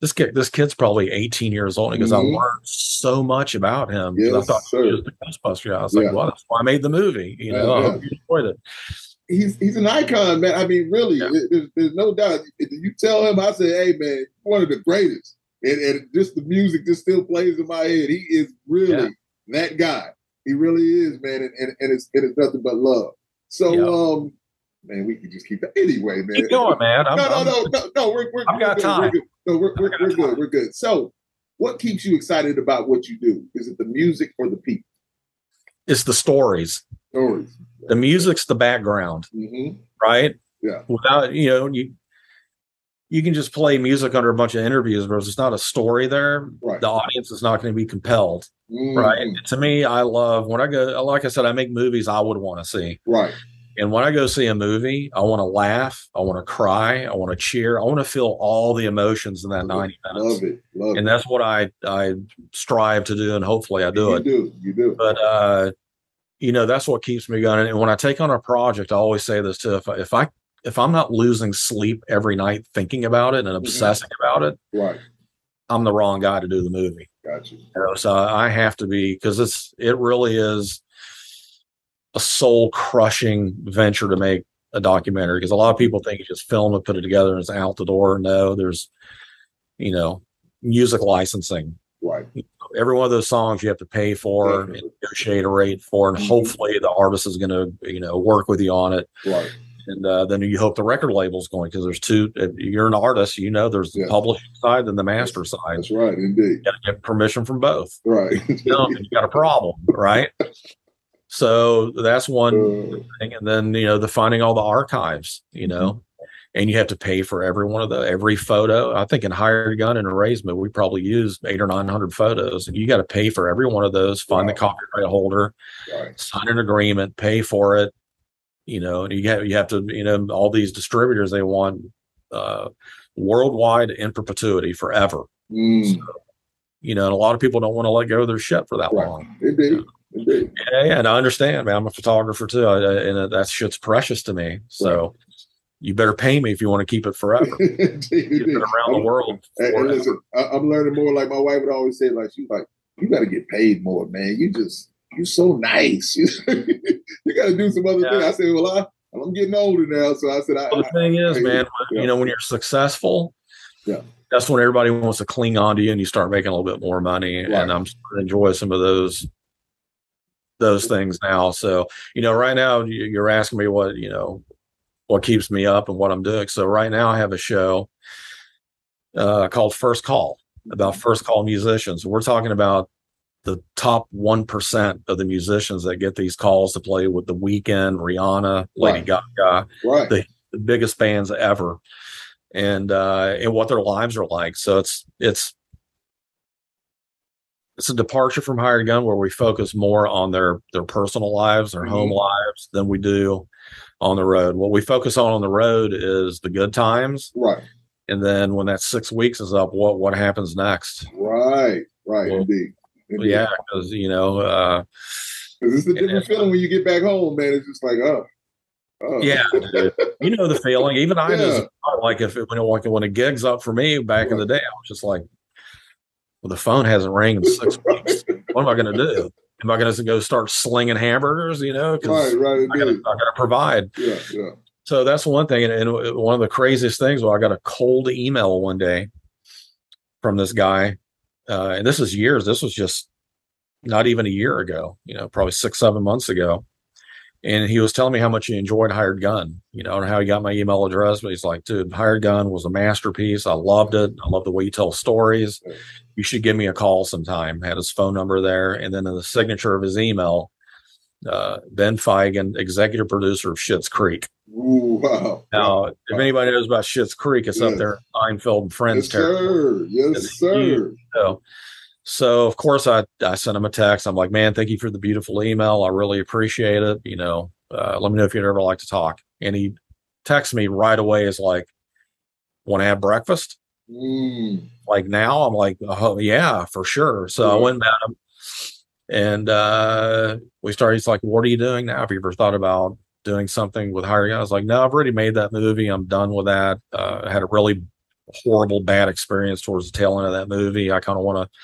this kid, this kid's probably eighteen years old. He goes, mm-hmm. I learned so much about him. Yes, I thought sir. he was the Ghostbuster. I was yeah. like, well, that's why I made the movie. You know, uh, yeah. I hope you enjoyed it. He's he's an icon, man. I mean, really, yeah. it, there's, there's no doubt. If you tell him, I say, hey, man, one of the greatest. And, and just the music just still plays in my head. He is really yeah. that guy. He really is, man. And, and, and it's, it is nothing but love. So, yeah. um, man, we can just keep that anyway, man. Keep going, man. I'm, no, no, no, no, no. We're we're, we're, good. we're good. No, we're we're, we're good. Time. We're good. So, what keeps you excited about what you do? Is it the music or the people? It's the stories. Stories. The music's the background, mm-hmm. right? Yeah. Without you know you, you can just play music under a bunch of interviews, but if there's not a story there, right. the audience is not going to be compelled, mm-hmm. right? And to me, I love when I go. Like I said, I make movies I would want to see, right? And when I go see a movie, I want to laugh, I want to cry, I want to cheer, I want to feel all the emotions in that ninety minutes. Love it, love it. And that's what I I strive to do, and hopefully I do it. You do, you do. But uh, you know, that's what keeps me going. And when I take on a project, I always say this too: if I, if I if I'm not losing sleep every night thinking about it and obsessing mm-hmm. about it, right, I'm the wrong guy to do the movie. Gotcha. You know, so I have to be, because it's it really is a soul-crushing venture to make a documentary, because a lot of people think you just film and put it together and it's out the door. No, there's, you know, music licensing. Right. Every one of those songs you have to pay for right. and negotiate a rate for, and mm-hmm. hopefully the artist is going to, you know, work with you on it. Right. And uh, then you hope the record label's going, because there's two. If you're an artist, you know, there's the yeah. publishing side and the master that's, side. That's right, indeed. You got to get permission from both. Right. You know, you got a problem, right? So that's one uh, thing. And then, you know, the finding all the archives, you know, mm-hmm. and you have to pay for every one of the, every photo. I think in Hired Gun and Erasement, we probably used eight or nine hundred photos, and you got to pay for every one of those, find wow. the copyright holder, right. sign an agreement, pay for it. You know, and you have, you have to, you know, all these distributors, they want uh, worldwide in perpetuity forever. Mm. So, you know, and a lot of people don't want to let go of their shit for that right. long. Indeed. Indeed. Yeah, and I understand, man. I'm a photographer too, I, I, and that shit's precious to me. So right. you better pay me if you want to keep it forever. Indeed, keep it around I'm, the world. And, and listen, I, I'm learning more. Like my wife would always say, like she's like, you got to get paid more, man. You just, you're so nice. You got to do some other yeah. thing. I said, well, I, I'm getting older now, so I said, I, well, the thing I, is, I, man, yeah. you know, when you're successful, yeah. that's when everybody wants to cling on to you, and you start making a little bit more money. Right. And I'm starting to enjoy some of those those things now. So, you know, right now you're asking me what, you know, what keeps me up and what I'm doing. So right now I have a show uh, called First Call, about first call musicians. We're talking about the top one percent of the musicians that get these calls to play with The Weeknd, Rihanna, Lady right. Gaga, right. The, the biggest bands ever, and uh, and what their lives are like. So it's it's it's a departure from Hired Gun, where we focus more on their their personal lives, their mm-hmm. home lives, than we do on the road. What we focus on on the road is the good times, right? And then when that six weeks is up, what what happens next? Right, right, well, indeed. Indeed. Yeah, because you know, uh, it's a different and, feeling when you get back home, man. It's just like, oh, oh. yeah, dude. You know the feeling. Even yeah. I just like if it, when it, when a gig's up for me back right. in the day, I was just like, well, the phone hasn't rang in six right. weeks. What am I going to do? Am I going to go start slinging hamburgers? You know, because right, right, I got to provide. Yeah, yeah. So that's one thing, and, and one of the craziest things. Well, I got a cold email one day from this guy. Uh, and this is years. This was just not even a year ago, you know, probably six, seven months ago. And he was telling me how much he enjoyed Hired Gun, you know, and how he got my email address. But he's like, dude, Hired Gun was a masterpiece. I loved it. I love the way you tell stories. You should give me a call sometime. Had his phone number there. And then in the signature of his email, uh, Ben Feigen, executive producer of Schitt's Creek. Ooh, wow. Now, wow. if anybody knows about Schitt's Creek, it's yes. up there in Seinfeld and Friends yes, territory. Yes, it's sir. Huge. So, so, of course, I, I sent him a text. I'm like, man, thank you for the beautiful email. I really appreciate it. You know, uh, let me know if you'd ever like to talk. And he texts me right away. Is like, want to have breakfast? Mm. Like now? I'm like, oh, yeah, for sure. So yeah. I went and met him. And uh, we started. He's like, what are you doing now? Have you ever thought about doing something with Hired Gun? I was like, no, I've already made that movie. I'm done with that. Uh, I had a really horrible, bad experience towards the tail end of that movie. I kind of want to,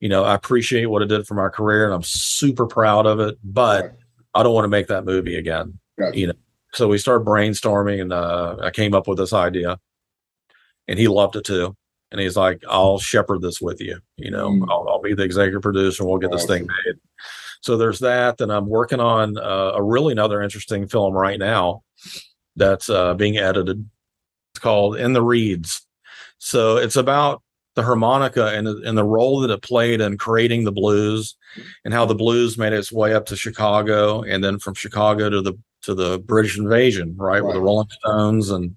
you know, I appreciate what it did for my career and I'm super proud of it, but right. I don't want to make that movie again. Right. You know, so we started brainstorming and uh, I came up with this idea and he loved it too. And he's like, I'll shepherd this with you. You know, mm. I'll, I'll be the executive producer. We'll get awesome. This thing made. So there's that. And I'm working on uh, a really another interesting film right now that's uh, being edited. It's called In the Reeds. So it's about the harmonica and, and the role that it played in creating the blues and how the blues made its way up to Chicago. And then from Chicago to the, to the British invasion, right? right. With the Rolling Stones and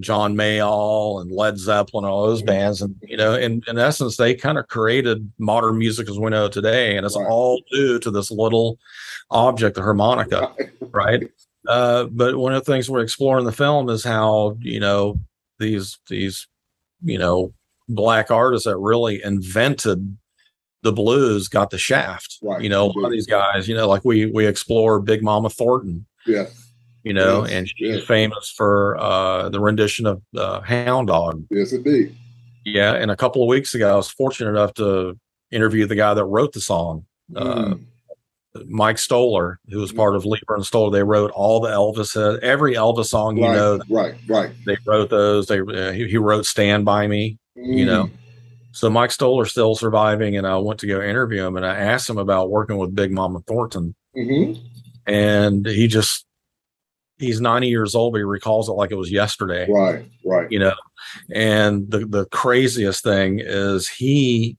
John Mayall and Led Zeppelin, all those bands. And, you know, in, in essence, they kind of created modern music as we know today. And it's right. all due to this little object, the harmonica, right? right? Uh, but one of the things we're exploring in the film is how, you know, these, these, you know, black artists that really invented the blues got the shaft, right. you know, a lot of these guys, you know, like we, we explore Big Mama Thornton. Yeah. You know, yes, and she's yes. famous for uh, the rendition of uh, Hound Dog. Yes, indeed. Yeah, and a couple of weeks ago, I was fortunate enough to interview the guy that wrote the song, mm. uh, Mike Stoller, who was mm. part of Lieber and Stoller. They wrote all the Elvis, uh, every Elvis song you right, know. Right, right. They wrote those. They uh, he, he wrote Stand By Me, mm. you know. So Mike Stoller's still surviving, and I went to go interview him, and I asked him about working with Big Mama Thornton. Mm-hmm. And he just... he's ninety years old, but he recalls it like it was yesterday. Right, right. You know, and the, the craziest thing is he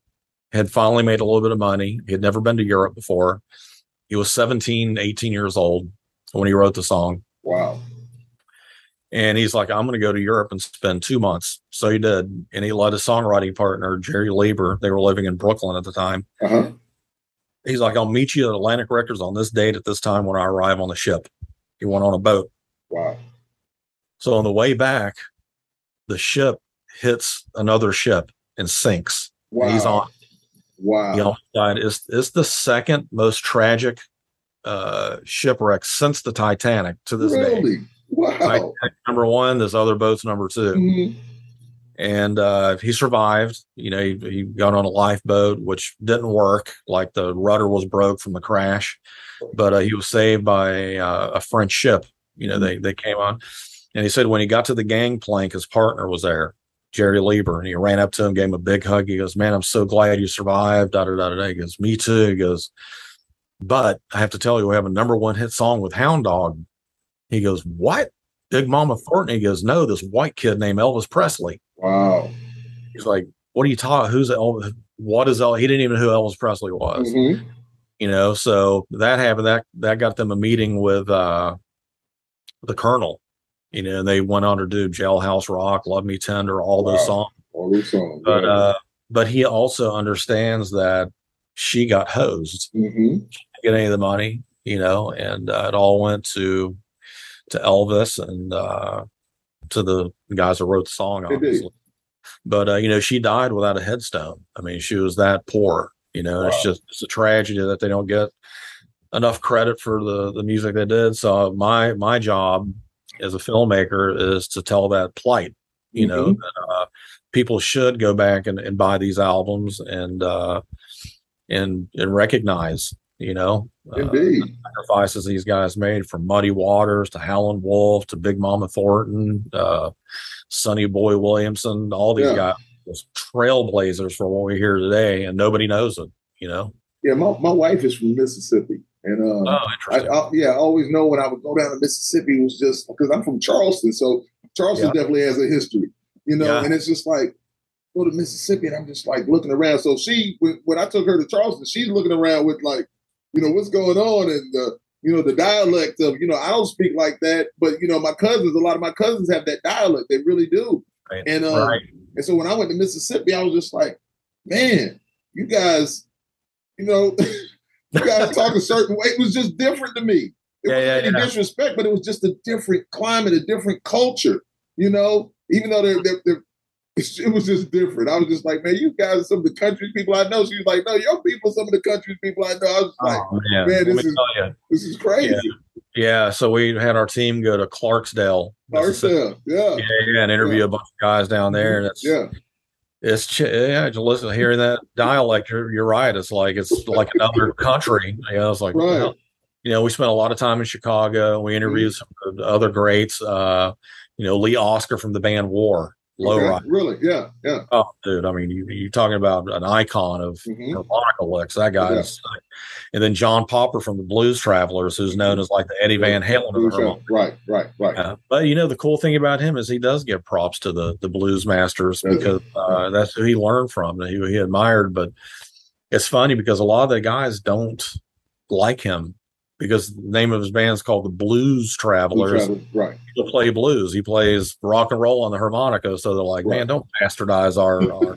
had finally made a little bit of money. He had never been to Europe before. He was seventeen, eighteen years old when he wrote the song. Wow. And he's like, I'm going to go to Europe and spend two months. So he did. And he led his songwriting partner, Jerry Lieber. They were living in Brooklyn at the time. Uh-huh. He's like, I'll meet you at Atlantic Records on this date at this time when I arrive on the ship. He went on a boat. Wow. So on the way back, the ship hits another ship and sinks. Wow. And he's on. Wow. He almost died. It's, it's the second most tragic uh, shipwreck since the Titanic to this really? Day. Wow. Titanic number one, this other boat's number two. Mm-hmm. And uh, he survived. You know, he, he got on a lifeboat, which didn't work. Like the rudder was broke from the crash. But uh, he was saved by uh, a French ship. You know, they they came on. And he said when he got to the gangplank, his partner was there, Jerry Lieber. And he ran up to him, gave him a big hug. He goes, man, I'm so glad you survived. Da, da, da, da. He goes, me too. He goes, But I have to tell you, we have a number one hit song with Hound Dog. He goes, what? Big Mama Thornton. He goes, no, this white kid named Elvis Presley. Wow. He's like, what are you talking? Who's Elvis? What is Elvis? He didn't even know who Elvis Presley was. Mm-hmm. You know, so that happened. That that got them a meeting with uh, the Colonel. You know, and they went on to do Jailhouse Rock, Love Me Tender, all wow. those songs. All those songs. But, yeah. uh, but he also understands that she got hosed. Mm-hmm. She didn't get any of the money, you know, and uh, it all went to to Elvis and uh, to the guys that wrote the song, obviously. Indeed. But, uh, you know, she died without a headstone. I mean, she was that poor, you know. Wow. It's just it's a tragedy that they don't get enough credit for the, the music they did. So my my job as a filmmaker is to tell that plight, you mm-hmm. know, that, uh, people should go back and, and buy these albums and uh, and and recognize, you know, uh, the sacrifices these guys made, from Muddy Waters to Howlin' Wolf to Big Mama Thornton, uh, Sonny Boy Williamson, all these yeah. guys was trailblazers for what we hear today, and nobody knows it, you know? Yeah, my, my wife is from Mississippi. And um, oh, I, I, yeah, I always know when I would go down to Mississippi, it was just because I'm from Charleston. So Charleston yeah. definitely has a history, you know, yeah. and it's just like, go to Mississippi and I'm just like looking around. So she, when, when I took her to Charleston, she's looking around with like, you know, what's going on? And the, you know, the dialect of, you know, I don't speak like that, but you know, my cousins, a lot of my cousins have that dialect. They really do. Right. And, um, right. and so when I went to Mississippi, I was just like, man, you guys, you know, you guys talk a certain way. It was just different to me. It yeah, wasn't yeah, any yeah. disrespect, but it was just a different climate, a different culture, you know, even though they're, they're, they're, it was just different. I was just like, man, you guys are some of the country people I know. She was like, no, your people are some of the country people I know. I was like, oh, man, man this, is, this is crazy. Yeah. yeah, so we had our team go to Clarksdale. Clarksdale, yeah. yeah. Yeah, and interview yeah. a bunch of guys down there. And that's, yeah. It's yeah, just listen to hearing that dialect. You're, you're right. It's like it's like another country. You know, it's like right. well, you know, we spent a lot of time in Chicago. We interviewed mm-hmm. some of the other greats. Uh, you know, Lee Oscar from the band War, Low okay. Rider. Really? Yeah, yeah. Oh, dude. I mean, you, you're talking about an icon of mm-hmm. harmonica licks. That guy yeah. is, and then John Popper from the Blues Travelers, who's known as like the Eddie Van Halen of harmonica. Right, right, right. Uh, but you know, the cool thing about him is he does give props to the the blues masters because uh, that's who he learned from, and who he admired. But it's funny because a lot of the guys don't like him, because the name of his band is called the Blues Travelers. Blue Travel, right. He'll play blues. He plays rock and roll on the harmonica. So they're like, right. man, don't bastardize our, our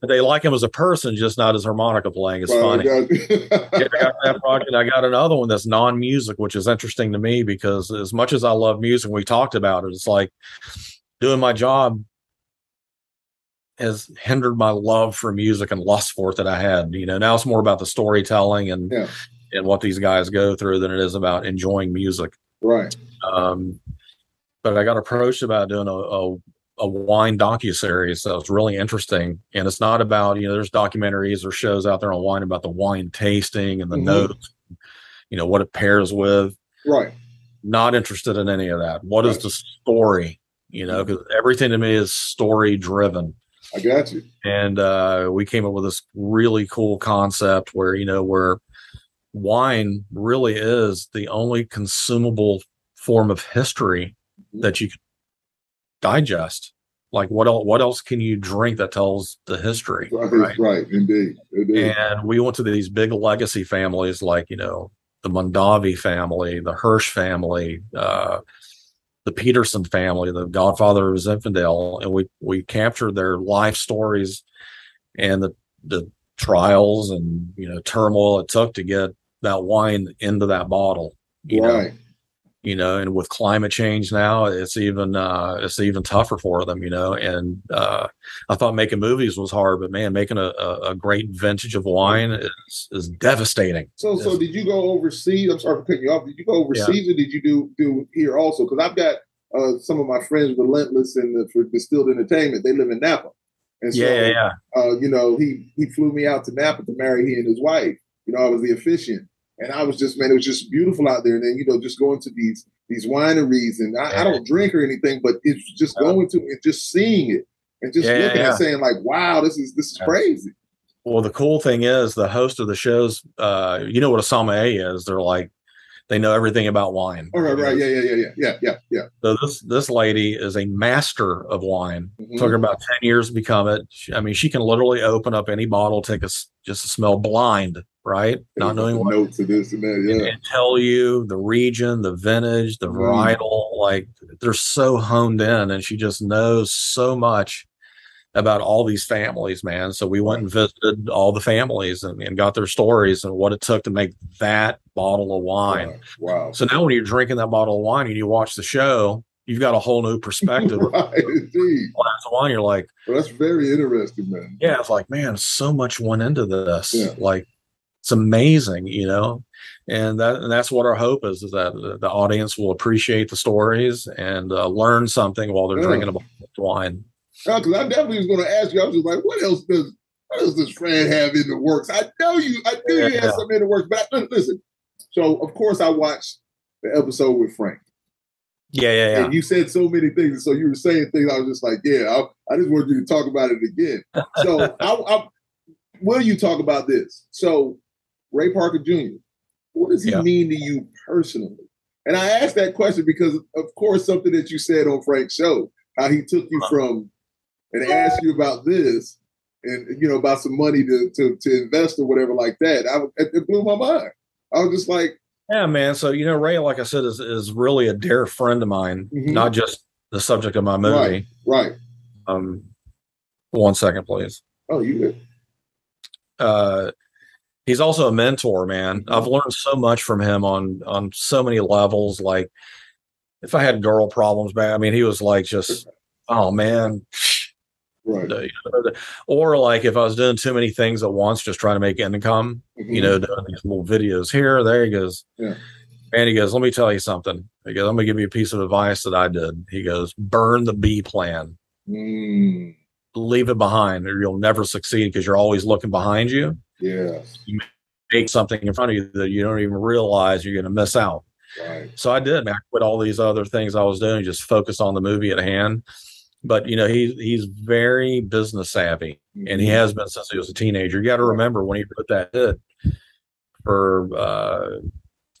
but they like him as a person, just not his harmonica playing. It's well, funny. Yeah. yeah, I got that project. I got another one that's non-music, which is interesting to me because as much as I love music, we talked about it. It's like doing my job has hindered my love for music and lust for it that I had, you know. Now it's more about the storytelling and, yeah. and what these guys go through than it is about enjoying music. Right. Um, but I got approached about doing a, a, a wine docuseries. So it's really interesting. And it's not about, you know, there's documentaries or shows out there on wine about the wine tasting and the mm-hmm. notes, you know, what it pairs with. Right. Not interested in any of that. What right. is the story? You know, because everything to me is story driven. I got you. And uh, we came up with this really cool concept where, you know, where wine really is the only consumable form of history that you can digest. Like what else, what else can you drink that tells the history? Right, right, right. Indeed, indeed. And we went to these big legacy families like, you know, the Mondavi family, the Hirsch family, uh, the Peterson family, the Godfather of Zinfandel. And we, we captured their life stories and the, the trials and, you know, turmoil it took to get that wine into that bottle, you right. know, you know, and with climate change now, it's even, uh, it's even tougher for them, you know, and, uh, I thought making movies was hard, but man, making a, a, a great vintage of wine is, is devastating. So, it's, so did you go overseas? I'm sorry for cutting you off. Did you go overseas yeah. or did you do, do here also? Cause I've got, uh, some of my friends, Relentless and the, for Distilled Entertainment, they live in Napa. And so, yeah, yeah, yeah. Uh, you know, he he flew me out to Napa to marry he and his wife. You know, I was the officiant, and I was just, man, it was just beautiful out there. And then, you know, just going to these these wineries, and I, yeah. I don't drink or anything, but it's just yeah. going to and just seeing it and just yeah, looking yeah, yeah. and saying like, wow, this is this is yeah. crazy. Well, the cool thing is the host of the shows, uh, you know what a sommelier is. They're like, they know everything about wine. Oh, right, right. Yeah, yeah, yeah, yeah, yeah, yeah, yeah. So this, this lady is a master of wine. Mm-hmm. Took her about ten years to become it. She, I mean, she can literally open up any bottle, take a, just a smell blind, right? And not knowing what notes it is, and that, yeah. And, and tell you the region, the vintage, the varietal, mm-hmm. like they're so honed in, and she just knows so much about all these families, man. So we went and visited all the families and, and got their stories and what it took to make that bottle of wine. Wow. Wow. So now when you're drinking that bottle of wine and you watch the show, you've got a whole new perspective. Right, indeed. Glass of wine, you're like, well, that's very interesting, man. Yeah. It's like, man, so much went into this. Yeah. Like, it's amazing, you know? And that, and that's what our hope is, is that the, the audience will appreciate the stories and uh, learn something while they're yeah. drinking a bottle of wine. Because I definitely was going to ask you. I was just like, "What else does what else does Fran have in the works?" I know you. I knew yeah. you had something in the works. But I, listen, so of course I watched the episode with Frank. Yeah, yeah, yeah. And you said so many things, and so you were saying things. I was just like, "Yeah, I, I just wanted you to talk about it again." So, I, I, will you talk about this? So, Ray Parker Junior, what does he yeah. mean to you personally? And I asked that question because, of course, something that you said on Frank's show, how he took you from. And ask you about this, and you know about some money to to, to invest or whatever like that. I, it blew my mind. I was just like, "Yeah, man." So you know, Ray, like I said, is is really a dear friend of mine, mm-hmm. not just the subject of my movie. Right. Right. Um, one second, please. Oh, you good? Uh, he's also a mentor, man. Mm-hmm. I've learned so much from him on on so many levels. Like, if I had girl problems, back, I mean, he was like, just, oh man. Right. Or like if I was doing too many things at once, just trying to make income, mm-hmm. you know, doing these little videos here, there he goes. Yeah. And he goes, let me tell you something. He goes, I'm going to give you a piece of advice that I did. He goes, burn the B plan. Mm. Leave it behind or you'll never succeed because you're always looking behind you. Yeah. You make something in front of you that you don't even realize you're going to miss out. Right. So I did. I quit all these other things I was doing, just focus on the movie at hand. But, you know, he, he's very business savvy, and he has been since he was a teenager. You got to remember when he wrote that hit for uh,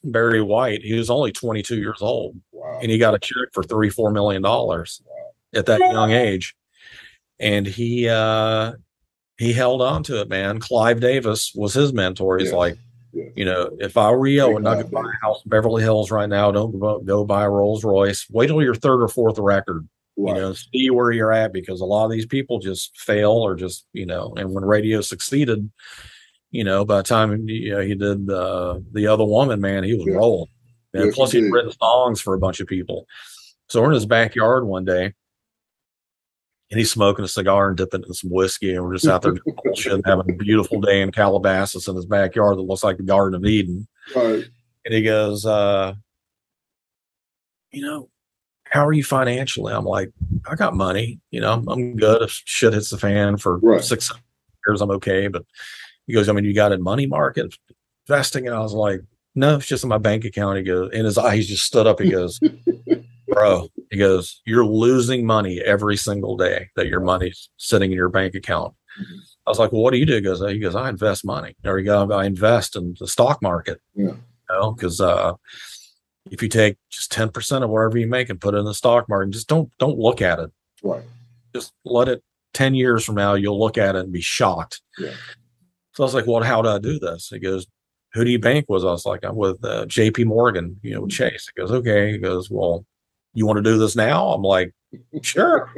Barry White, he was only twenty-two years old, wow. and he got a check for three, four million dollars wow. at that young age. And he uh, he held on to it, man. Clive Davis was his mentor. He's yeah. like, yeah. you know, if I were you, I would not go buy a house in Beverly Hills right now. Don't go, go buy a Rolls Royce. Wait till your third or fourth record. Right. You know, see where you're at, because a lot of these people just fail or just, you know, and when radio succeeded, you know, by the time you know, he did uh, The Other Woman, man, he was yeah. rolling. And yes, plus he'd written songs for a bunch of people. So we're in his backyard one day and he's smoking a cigar and dipping in some whiskey. And we're just out there doing bullshit and having a beautiful day in Calabasas in his backyard that looks like the Garden of Eden. Right. And he goes, uh, you know, how are you financially? I'm like, I got money. You know, I'm, I'm good. If shit hits the fan for right. six years, I'm okay. But he goes, I mean, you got in money market investing. And I was like, no, it's just in my bank account. He goes, in his eye, he just stood up. He goes, bro, he goes, you're losing money every single day that your money's sitting in your bank account. Mm-hmm. I was like, well, what do you do? He goes, he goes, I invest money. There you go. I invest in the stock market. Yeah. You know, because, uh, if you take just ten percent of whatever you make and put it in the stock market, just don't, don't look at it. Right. Just let it ten years from now, you'll look at it and be shocked. Yeah. So I was like, well, how do I do this? He goes, who do you bank with? I was like, I'm with uh, J P Morgan, you know, Chase. He goes, okay. He goes, well, you want to do this now? I'm like, sure.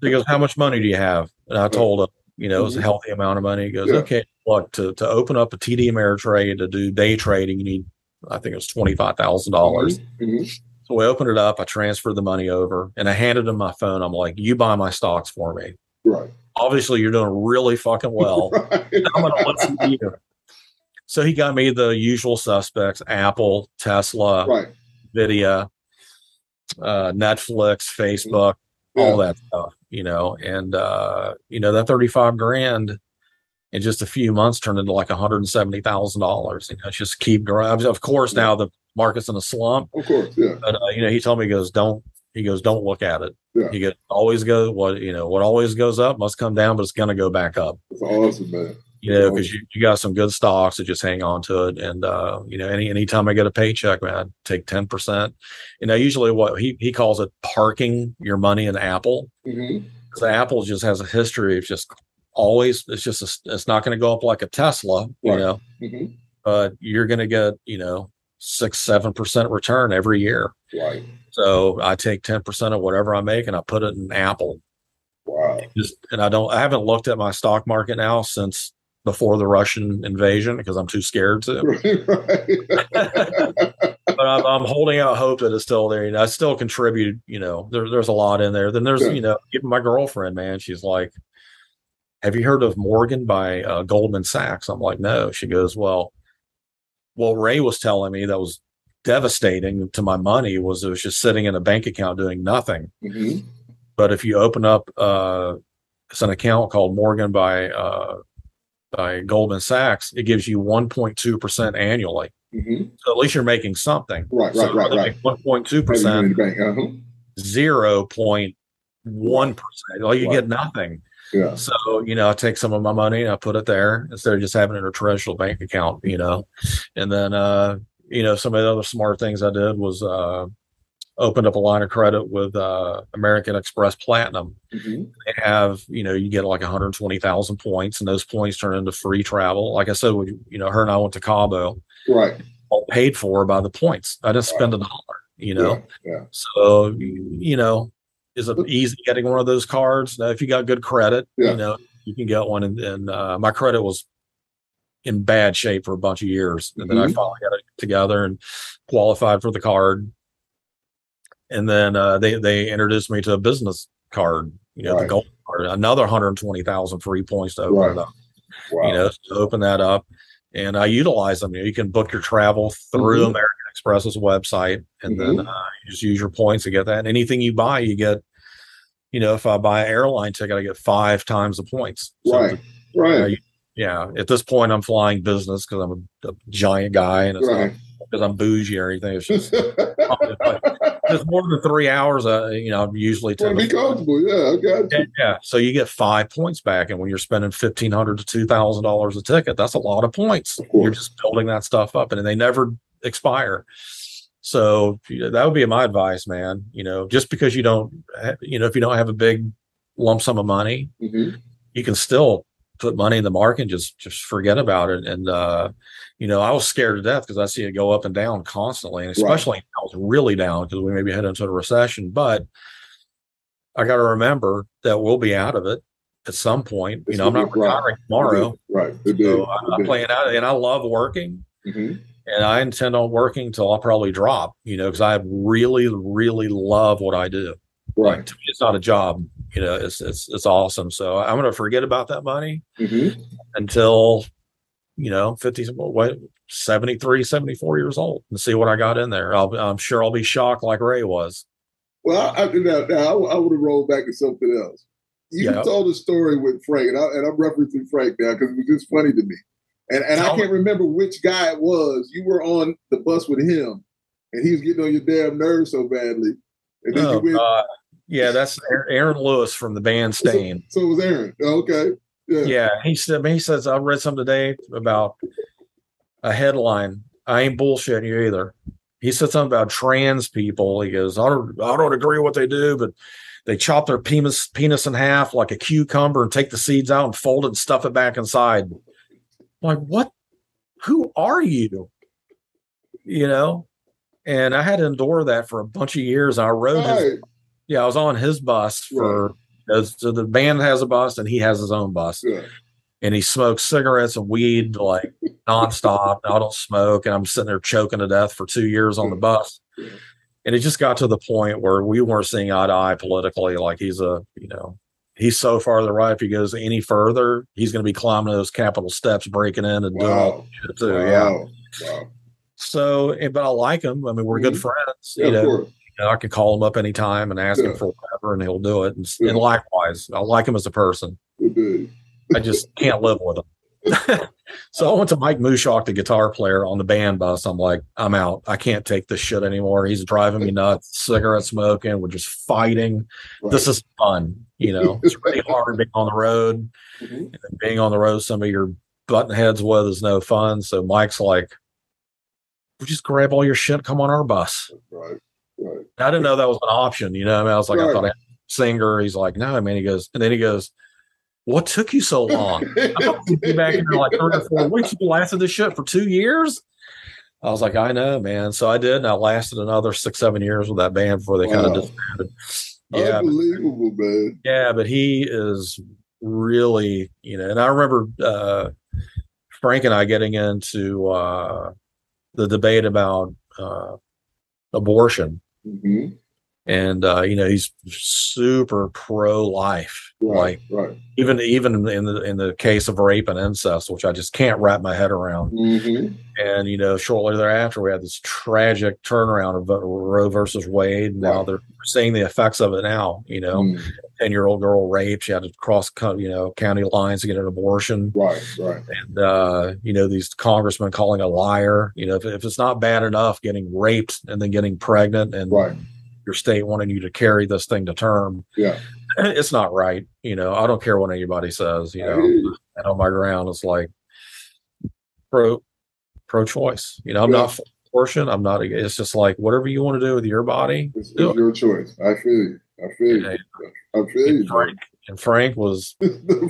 He goes, how much money do you have? And I told him, you know, mm-hmm. it was a healthy amount of money. He goes, yeah. okay, look, to, to open up a T D Ameritrade to do day trading, you need, I think it was twenty-five thousand dollars. Mm-hmm. So we opened it up. I transferred the money over and I handed him my phone. I'm like, you buy my stocks for me. Right. Obviously you're doing really fucking well. Right. I'm going to listen to you. So he got me the usual suspects, Apple, Tesla, right. Nvidia, uh, Netflix, Facebook, yeah. all that stuff, you know, and, uh, you know, that thirty-five grand, in just a few months turned into like one hundred seventy thousand dollars. You know, just keep growing. Of course, now the market's in a slump. Of course, yeah. But, uh, you know, he told me, he goes, don't He goes, don't look at it. Yeah. He goes, always go, what, you know, what always goes up must come down, but it's going to go back up. That's awesome, man. You know, because you, you got some good stocks that just hang on to it. And, uh, you know, any anytime I get a paycheck, man, I take ten percent. You know, usually what he, he calls it parking your money in Apple. Mm-hmm. Because Apple just has a history of just always, it's just, a, it's not going to go up like a Tesla, you right. know, mm-hmm. but you're going to get, you know, six, seven percent return every year. Right. So I take ten percent of whatever I make and I put it in Apple. Wow. Just, and I don't, I haven't looked at my stock market now since before the Russian invasion because I'm too scared to. Right. But I'm, I'm holding out hope that it's still there. You know, I still contribute, you know, there, there's a lot in there. Then there's, yeah. you know, even my girlfriend, man, she's like, have you heard of Morgan by uh, Goldman Sachs? I'm like, no. She goes, well, well, Ray was telling me that was devastating to my money was it was just sitting in a bank account doing nothing. Mm-hmm. But if you open up, uh, it's an account called Morgan by, uh, by Goldman Sachs, it gives you one point two percent annually. Mm-hmm. So at least you're making something. Right, so right, right, right. one point two percent, uh-huh. zero point one percent. Like you right. get nothing. Yeah. So, you know, I take some of my money and I put it there instead of just having it in a traditional bank account, you know. And then, uh, you know, some of the other smart things I did was uh, opened up a line of credit with uh, American Express Platinum. Mm-hmm. They have, you know, you get like one hundred twenty thousand points, and those points turn into free travel. Like I said, we, you know, her and I went to Cabo. Right. All paid for by the points. I didn't spend right. a dollar, you know. Yeah. Yeah. So, you know, is it easy getting one of those cards? Now, if you got good credit, yeah. you know, you can get one. And, and uh, my credit was in bad shape for a bunch of years. And mm-hmm. then I finally got it together and qualified for the card. And then uh, they, they introduced me to a business card, you know, right. the gold card, another one hundred twenty thousand free points to open right. it up, wow. you know, to open that up. And I utilize them. You know, you can book your travel through mm-hmm. American Express's website, and mm-hmm. then uh, you just use your points to get that. And anything you buy, you get, you know, if I buy an airline ticket, I get five times the points. So right, you know, right. You, yeah, at this point, I'm flying business because I'm a, a giant guy, and it's right. not because I'm bougie or anything. It's just it's more than three hours. Uh, you know, I'm usually well, be comfortable. Yeah, I got you. Yeah, so you get five points back, and when you're spending fifteen hundred to two thousand dollars a ticket, that's a lot of points. Of you're just building that stuff up, and they never expire. So you know, that would be my advice, man. You know, just because you don't, you know, if you don't have a big lump sum of money, mm-hmm. you can still put money in the market and just just forget about it. And uh you know, I was scared to death because I see it go up and down constantly, and especially right. now it's really down because we maybe head into a recession. But I got to remember that we'll be out of it at some point. It's you know, I'm not retiring right. tomorrow, right? So I'm, I'm playing out, and I love working, mm-hmm. and I intend on working till I probably drop. You know, because I really, really love what I do. Right, like, to me, it's not a job. You know, it's it's it's awesome. So I'm going to forget about that money mm-hmm. until, you know, fifty, what, seventy-three, seventy-four years old, and see what I got in there. I'll, I'm sure I'll be shocked like Ray was. Well, I, I, now, now I, I would have rolled back to something else. You yep. told a story with Frank, and, I, and I'm referencing Frank now because it was just funny to me. And and Tell I can't me. remember which guy it was. You were on the bus with him, and he was getting on your damn nerves so badly. And then oh, you went, uh, yeah, that's Aaron Lewis from the band Staind. So, so it was Aaron. Oh, okay. Yeah. yeah, he said. He says I read something today about a headline. I ain't bullshitting you either. He said something about trans people. He goes, I don't, I don't agree with what they do, but they chop their penis, penis in half like a cucumber and take the seeds out and fold it and stuff it back inside. I'm like, what? Who are you? You know. And I had to endure that for a bunch of years. I rode. Right. His, yeah, I was on his bus for. Right. So the band has a bus and he has his own bus, yeah. and he smokes cigarettes and weed like nonstop. I don't smoke, and I'm sitting there choking to death for two years on the bus. And it just got to the point where we weren't seeing eye to eye politically. Like he's a, you know, he's so far to the right. If he goes any further, he's going to be climbing those Capitol steps, breaking in and wow. doing all that shit too. Wow. Yeah. Wow. So, but I like him. I mean, we're mm-hmm. good friends. Yeah, you know. You know, I can call him up anytime and ask yeah. him for whatever, and he'll do it. And, yeah. and likewise, I like him as a person. I just can't live with him. So I went to Mike Mushock, the guitar player on the band bus. I'm like, I'm out. I can't take this shit anymore. He's driving me nuts. Cigarette smoking. We're just fighting. Right. This is fun. You know, it's really hard being on the road. Mm-hmm. And then being on the road, some of your button heads with is no fun. So Mike's like, we just grab all your shit, come on our bus. Right. Right. I didn't know that was an option. You know what I mean? I was like, right. I thought I had a singer. He's like, no, man. He goes, and then he goes, what took you so long? I thought you'd be back in there like three or four weeks. You lasted this shit for two years? I was like, I know, man. So I did, and I lasted another six, seven years with that band before they wow. kind of disbanded. Yeah, unbelievable, but, man. Yeah, but he is really, you know, and I remember uh, Frank and I getting into uh, the debate about uh, abortion. Mm-hmm. And, uh, you know, he's super pro-life, right, like right. even even in the in the case of rape and incest, which I just can't wrap my head around. Mm-hmm. And, you know, shortly thereafter, we had this tragic turnaround of Roe versus Wade. Now right. they're seeing the effects of it now, you know, mm-hmm. ten-year-old girl raped. She had to cross, you know, county lines to get an abortion. Right, right. And, uh, you know, these congressmen calling a liar. You know, if, if it's not bad enough getting raped and then getting pregnant and right. your state wanting you to carry this thing to term. Yeah. It's not right. You know, I don't care what anybody says, you know, I and on my ground, it's like pro, pro choice, you know, I'm yeah. not for abortion. I'm not, it's just like, whatever you want to do with your body, it's, do it's it. Your choice. I feel you. I feel you. I feel you. And Frank, and Frank was,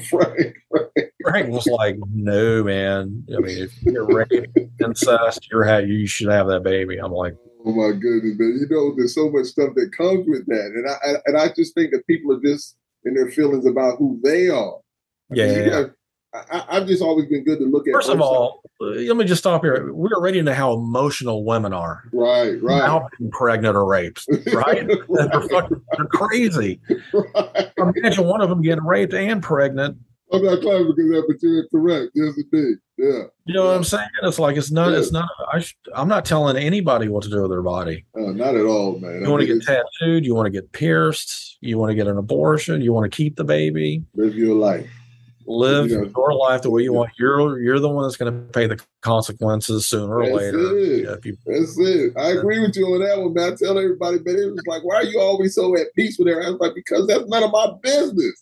Frank, Frank. Frank was like, no, man. I mean, if you're raped, incest, you're ha- you should have that baby. I'm like, oh my goodness, man! You know, there's so much stuff that comes with that, and I and I just think that people are just in their feelings about who they are. I yeah, mean, yeah. Know, I, I've just always been good to look at. First of all, let me just stop here. We're already into how emotional women are, right? Right. Now being pregnant or raped, right? Right. They're fucking, they're crazy. Right. Imagine one of them getting raped and pregnant. I'm not claiming because that, but you're correct. Yes, indeed. Yeah. You know yeah. what I'm saying? It's like it's not. Yeah. It's not. I sh- I'm not telling anybody what to do with their body. Uh, not at all, man. You want to get tattooed. You want to get pierced. You want to get an abortion. You want to keep the baby. Live your life. Live you know, your life the way you yeah. want. You're you're the one that's going to pay the consequences sooner or that's later. It. You know, if you, that's it. I agree with you on that one, man. I tell everybody, man, it was like, why are you always so at peace with everyone? I was like, because that's none of my business.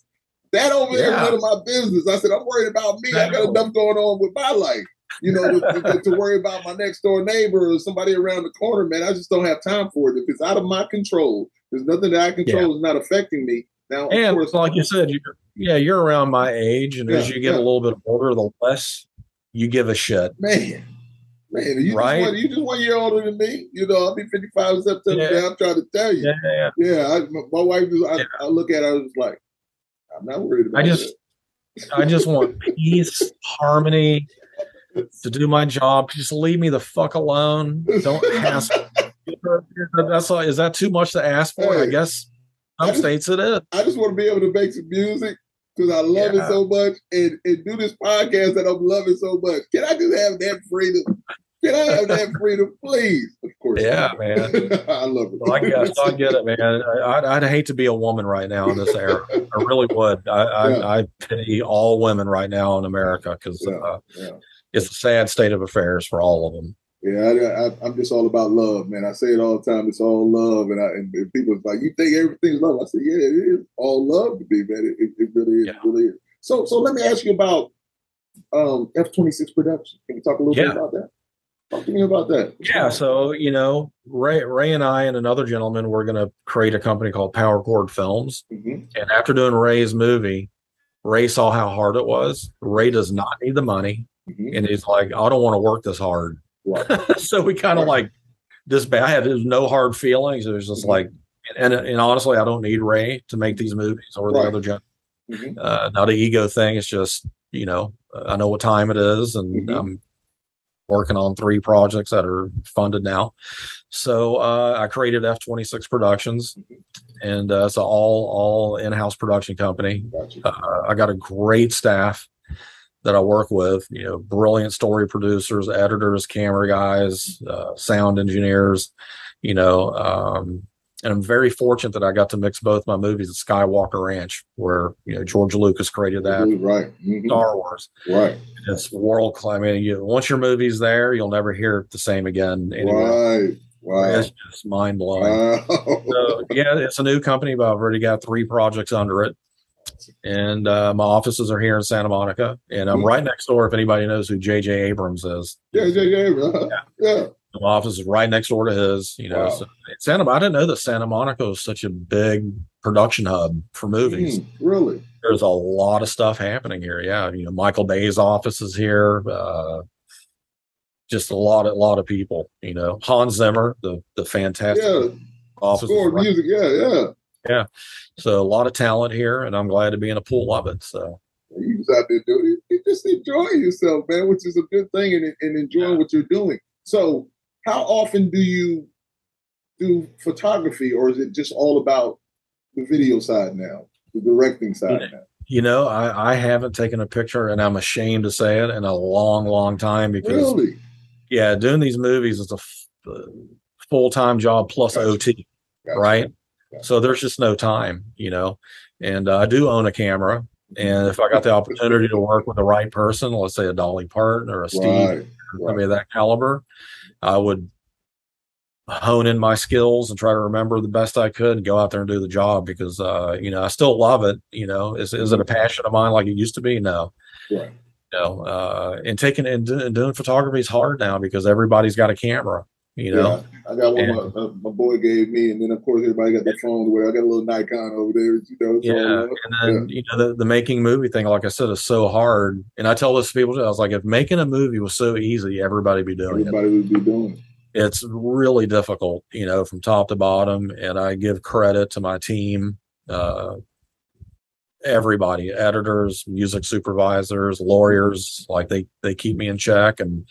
That over there is none of my business. I said, I'm worried about me. I got enough going on with my life, you know, to, to, to worry about my next door neighbor or somebody around the corner, man. I just don't have time for it. If it's out of my control, there's nothing that I control is yeah. not affecting me. Now, of and course, like you said, you're, yeah, you're around my age. And yeah, as you get yeah. a little bit older, the less you give a shit. Man, man, you right? just one, you just one year older than me. You know, I'll be fifty-five in September. Yeah. I'm trying to tell you. Yeah, yeah. yeah I, my, my wife, just, I, yeah. I look at her, I was like, I'm not worried about I just, I just want peace, harmony, to do my job. Just leave me the fuck alone. Don't ask. That's all. Is that too much to ask for? Hey, I guess some I just, states it is. I just want to be able to make some music because I love yeah. it so much and, and do this podcast that I'm loving so much. Can I just have that freedom? Can I have that freedom, please? Of course. Yeah, man. I love it. Well, I guess I get it, man. I, I'd, I'd hate to be a woman right now in this era. I really would. I, yeah. I, I pity all women right now in America because yeah. uh, yeah. it's a sad state of affairs for all of them. Yeah, I, I, I'm just all about love, man. I say it all the time. It's all love. And, I, and, and people are like, you think everything's love? I say, yeah, it is all love to be, man. It, it really is. Yeah. It really is. So, so let me ask you about um, F twenty-six production. Can you talk a little yeah. bit about that? Talk to me about that. Yeah, so, you know, Ray, Ray and I and another gentleman, we're going to create a company called Power Chord Films. Mm-hmm. And after doing Ray's movie, Ray saw how hard it was. Ray does not need the money. Mm-hmm. And he's like, I don't want to work this hard. Right. So we kind of right. like, this bad. I had no hard feelings. It was just mm-hmm. like, and, and and honestly, I don't need Ray to make these movies or right. the other gentleman. Mm-hmm. Uh, not an ego thing. It's just, you know, I know what time it is and mm-hmm. I'm working on three projects that are funded now. So uh, I created F twenty-six Productions, and uh, it's an all, all in-house production company. Gotcha. Uh, I got a great staff that I work with, you know, brilliant story producers, editors, camera guys, uh, sound engineers, you know, um, And I'm very fortunate that I got to mix both my movies at Skywalker Ranch, where, you know, George Lucas created that. Right. Mm-hmm. Star Wars. Right. It's world class. I mean, you, once your movie's there, you'll never hear the same again. Anyway. Right. Wow. It's just mind blowing. Wow. So, yeah, it's a new company, but I've already got three projects under it. And uh, my offices are here in Santa Monica. And I'm mm-hmm. right next door, if anybody knows who J J. Abrams is. Yeah, J J. Abrams. Uh-huh. Yeah. yeah. My office is right next door to his, you know. Wow. So Santa, I didn't know that Santa Monica was such a big production hub for movies. Mm, really? There's a lot of stuff happening here. Yeah. You know, Michael Bay's office is here. Uh, just a lot, a lot of people, you know. Hans Zimmer, the the fantastic yeah. office. Score, right. music, yeah, yeah. Yeah. So a lot of talent here, and I'm glad to be in a pool of it. So. You just out there doing it. You just enjoy yourself, man, which is a good thing, and, and enjoy yeah. what you're doing. So, how often do you do photography, or is it just all about the video side now, the directing side now? You know, I, I haven't taken a picture, and I'm ashamed to say it, in a long, long time. Because, really? Yeah, doing these movies is a f- full-time job plus gotcha. O T, gotcha. Right? Gotcha. So there's just no time, you know. And uh, I do own a camera, and if I got the opportunity to work with the right person, let's say a Dolly Parton or a Steve, right. Right. I mean, that caliber, I would hone in my skills and try to remember the best I could and go out there and do the job, because, uh, you know, I still love it. You know, is, is it a passion of mine like it used to be? No. Right. You know, uh, and taking and, and doing photography is hard now because everybody's got a camera, you know. Yeah, I got one and, my, my boy gave me, and then, of course, everybody got their phones away. I got a little Nikon over there, you know. Yeah, and then, yeah. you know, the, the making movie thing, like I said, is so hard. And I tell this to people, I was like, if making a movie was so easy, everybody would be doing everybody it. Everybody would be doing it. It's really difficult, you know, from top to bottom. And I give credit to my team, uh, everybody, editors, music supervisors, lawyers, like they, they keep me in check and,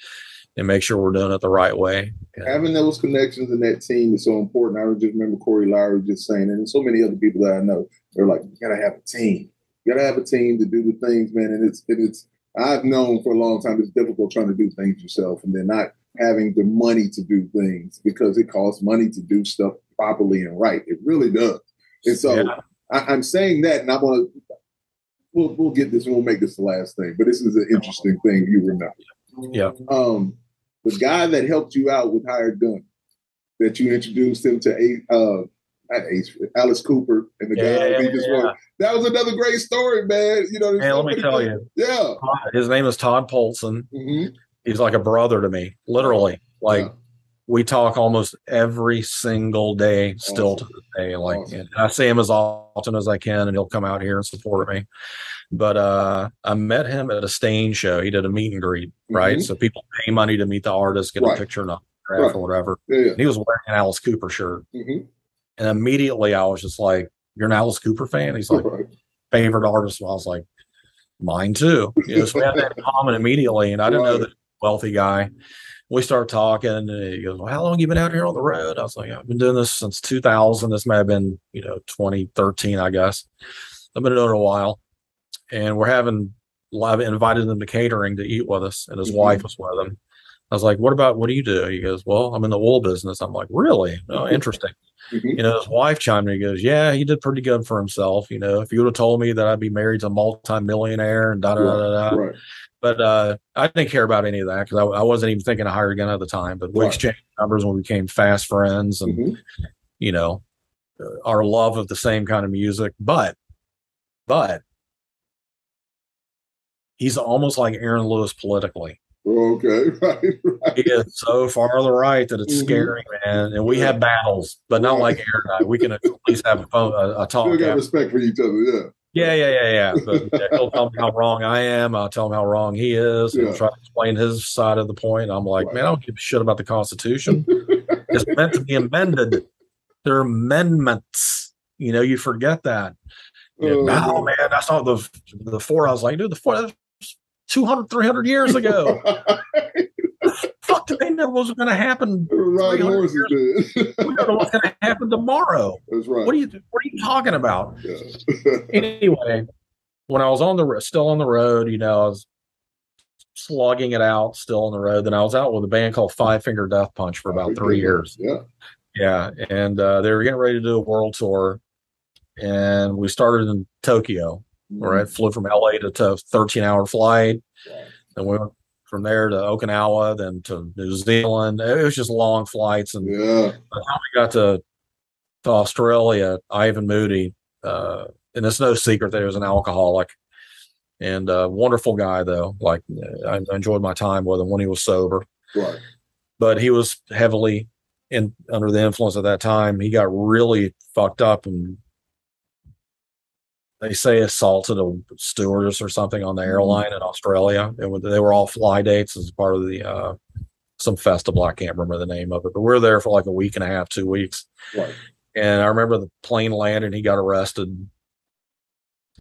and make sure we're doing it the right way. Yeah. Having those connections in that team is so important. I just remember Corey Lowry just saying, and so many other people that I know, they're like, you got to have a team. You got to have a team to do the things, man. And it's, and it's, I've known for a long time, it's difficult trying to do things yourself and then not having the money to do things, because it costs money to do stuff properly and right. It really does. And so yeah. I, I'm saying that, and I want to, we'll, we'll get this and we'll make this the last thing, but this is an interesting thing you remember. Yeah. Um, the guy that helped you out with Hired Gun, that you introduced him to, uh, not Ace, Alice Cooper, and the yeah, guy yeah, he just yeah. That was another great story, man. You know, hey, let me tell things. you. Yeah. His name is Todd Polson. Mm-hmm. He's like a brother to me, literally. Like yeah. we talk almost every single day, awesome. still to this day. Like awesome. I see him as often as I can, and he'll come out here and support me. But uh, I met him at a Staind show. He did a meet and greet, mm-hmm. right? So people pay money to meet the artist, get right. a picture, an autograph, right. or whatever. Yeah, yeah. And he was wearing an Alice Cooper shirt, mm-hmm. and immediately I was just like, "You're an Alice Cooper fan?" He's like, right. "Favorite artist." Well, I was like, "Mine too." You know, so we had that in common immediately, and I didn't right. know that. Wealthy guy. We start talking, and he goes, "Well, how long have you been out here on the road?" I was like, "I've been doing this since two thousand. This may have been, you know, twenty thirteen, I guess. I've been doing it a while." And we're having live invited them to catering to eat with us, and his mm-hmm. wife was with him. I was like, "What about what do you do?" He goes, "Well, I'm in the wool business." I'm like, "Really? Oh, interesting." Mm-hmm. You know, his wife chimed in. He goes, "Yeah, he did pretty good for himself. You know, if you would have told me that I'd be married to a multimillionaire and da da da da." Right. But uh, I didn't care about any of that because I, I wasn't even thinking of Hired Gun at the time. But we right. exchanged numbers when we became fast friends and, mm-hmm. you know, uh, our love of the same kind of music. But, but he's almost like Aaron Lewis politically. Okay, right, right. He is so far to the right that it's mm-hmm. scary, man. And we yeah. have battles, but not right. like Aaron and I. We can at least have a, phone, a, a talk. We got respect for each other, yeah. Yeah, yeah, yeah, yeah. But yeah, he'll tell me how wrong I am. I'll tell him how wrong he is. Yeah. He'll try to explain his side of the point. I'm like, right. man, I don't give a shit about the Constitution. It's meant to be amended. There are amendments. You know, you forget that. You know, oh, no, man, that's not the the four. I was like, dude, the four, that's two hundred, three hundred years ago. Fuck, they know what's going to happen. Right, horses, we don't know what's going to happen tomorrow. That's right. What are you? What are you talking about? Yeah. Anyway, when I was on the still on the road, you know, I was slugging it out, still on the road. Then I was out with a band called Five Finger Death Punch for about three years. Yeah, Yeah. And uh, they were getting ready to do a world tour. And we started in Tokyo. Mm-hmm. Right. Flew from L A to a thirteen hour flight. Yeah. Then we went from there to Okinawa, then to New Zealand. It was just long flights. And yeah. by the time we got to, to Australia, Ivan Moody, uh, and it's no secret that he was an alcoholic. And a wonderful guy, though. Like, I enjoyed my time with him when he was sober. Right. But he was heavily in under the influence at that time. He got really fucked up, and they say assaulted a stewardess or something on the airline in Australia. It was, they were all fly dates as part of the uh, some festival. I can't remember the name of it, but we were there for like a week and a half, two weeks. Right. And I remember the plane landed. He got arrested.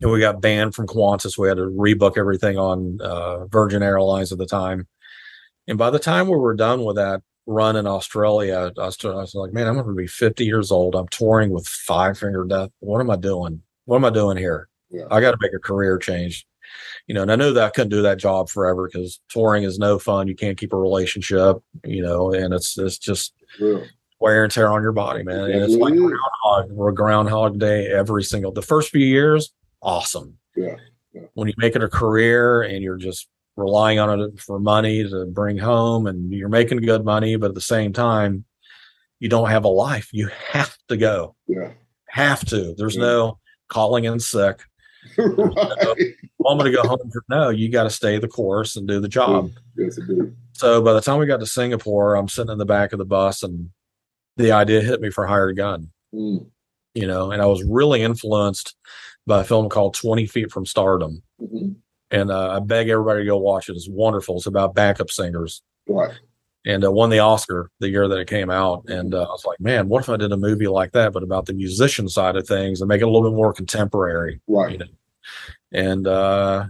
And we got banned from Qantas. We had to rebook everything on uh, Virgin Airlines at the time. And by the time we were done with that run in Australia, I was, I was like, man, I'm going to be fifty years old. I'm touring with Five Finger Death. What am I doing? What am I doing here? Yeah. I got to make a career change. You know, and I knew that I couldn't do that job forever because touring is no fun. You can't keep a relationship, you know, and it's, it's just yeah. wear and tear on your body, man. Yeah. And it's like groundhog, or Groundhog Day every single, the first few years. Awesome. Yeah, yeah. When you make it a career and you're just relying on it for money to bring home, and you're making good money, but at the same time, you don't have a life. You have to go. Yeah, have to. There's yeah. no calling in sick. Right. No, I'm going to go home. No, you got to stay the course and do the job. Yes, indeed. So by the time we got to Singapore, I'm sitting in the back of the bus, and the idea hit me for Hired Gun. Mm. You know, and I was really influenced by a film called twenty feet from Stardom. Mm-hmm. And uh, I beg everybody to go watch it. It's wonderful. It's about backup singers. Right. And uh, won the Oscar the year that it came out. And uh, I was like, man, what if I did a movie like that, but about the musician side of things and make it a little bit more contemporary. Right. You know? And uh,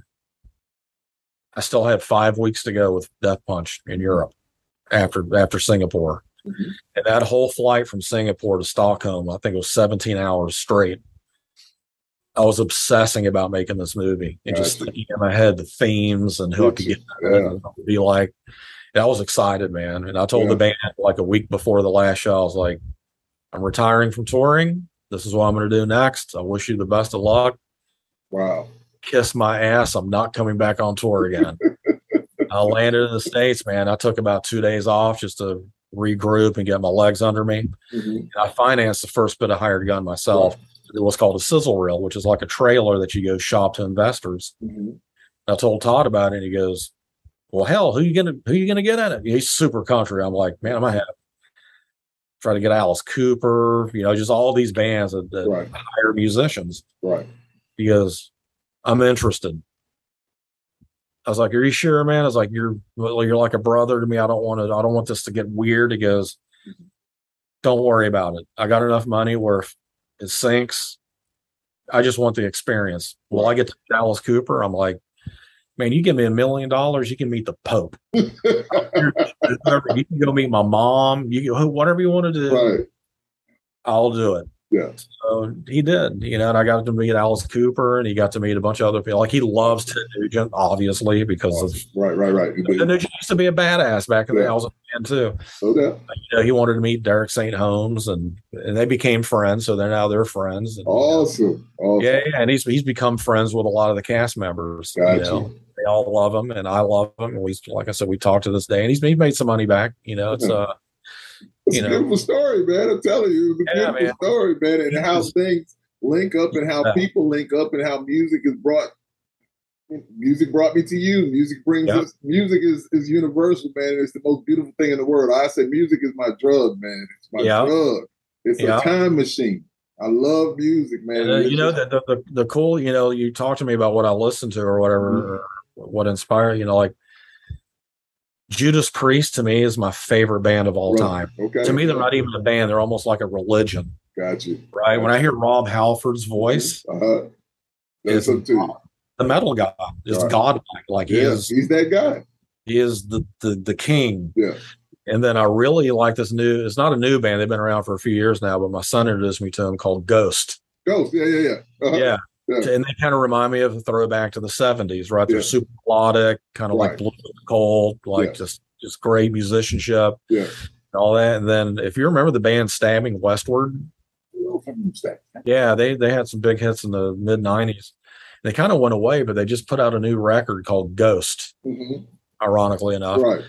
I still had five weeks to go with Death Punch in Europe after, after Singapore. Mm-hmm. And that whole flight from Singapore to Stockholm, I think it was seventeen hours straight. I was obsessing about making this movie and just thinking in my head the themes and who I could get yeah. to be like. And I was excited, man. And I told yeah. the band like a week before the last show, I was like, I'm retiring from touring. This is what I'm going to do next. I wish you the best of luck. Wow. Kiss my ass. I'm not coming back on tour again. I landed in the States, man. I took about two days off just to regroup and get my legs under me. Mm-hmm. And I financed the first bit of Hired Gun myself. Wow. It was called a sizzle reel, which is like a trailer that you go shop to investors. Mm-hmm. I told Todd about it, and he goes, well, hell, who you gonna who you gonna get in it? He's super country. I'm like, man, I might have try to get Alice Cooper, you know, just all these bands that, that right. hire musicians. Right. He goes, I'm interested. I was like, are you sure, man? I was like, You're you're like a brother to me. I don't want to, I don't want this to get weird. He goes, don't worry about it. I got enough money where if it sinks, I just want the experience. Well, I get to Dallas Cooper. I'm like, man, you give me a million dollars, you can meet the Pope. You can go meet my mom. You can, whatever you want to do, right. I'll do it. Yeah. So he did, you know, and I got to meet Alice Cooper, and he got to meet a bunch of other people. Like, he loves Ted Nugent, obviously, because oh, of, right, right, right. Ted Nugent used to be a badass back in yeah. the day. I was a fan too. Okay. You know, he wanted to meet Derek Saint Holmes, and, and they became friends. So they're now they're friends. And, awesome. You know, awesome. Yeah, yeah, and he's he's become friends with a lot of the cast members. Gotcha. You know, they all love him, and I love him. And we, like I said, we talk to this day, and he's he made some money back. You know, it's yeah. uh. It's you know, a beautiful story, man. I'm telling you, it's a yeah, beautiful man. story, man, and how things link up, and how yeah. people link up, and how music is brought. Music brought me to you. Music brings yeah. us. Music is is universal, man. It's the most beautiful thing in the world. I say, music is my drug, man. It's my yeah. drug. It's yeah. a time machine. I love music, man. And, uh, you know that the, the the cool. You know, you talk to me about what I listen to or whatever, mm-hmm. or what inspired. You know, like. Judas Priest to me is my favorite band of all really? time. Okay. To me, they're not even a band; they're almost like a religion. Gotcha. Right? Gotcha. When I hear Rob Halford's voice, uh-huh. it's God, the metal guy is right. godlike. Like yeah, he is, he's that guy. He is the the, the king. Yeah. And then I really like this new. It's not a new band; they've been around for a few years now. But my son introduced me to them, called Ghost. Ghost. Yeah, yeah, yeah. Uh-huh. Yeah. Yeah. And they kind of remind me of a throwback to the seventies, right? They're yeah. super melodic, kind of right. like blue cold, like yeah. just just great musicianship. Yeah. all that. And then if you remember the band Stabbing Westward, yeah, they, they had some big hits in the mid nineties. They kind of went away, but they just put out a new record called Ghost, mm-hmm. ironically enough, right.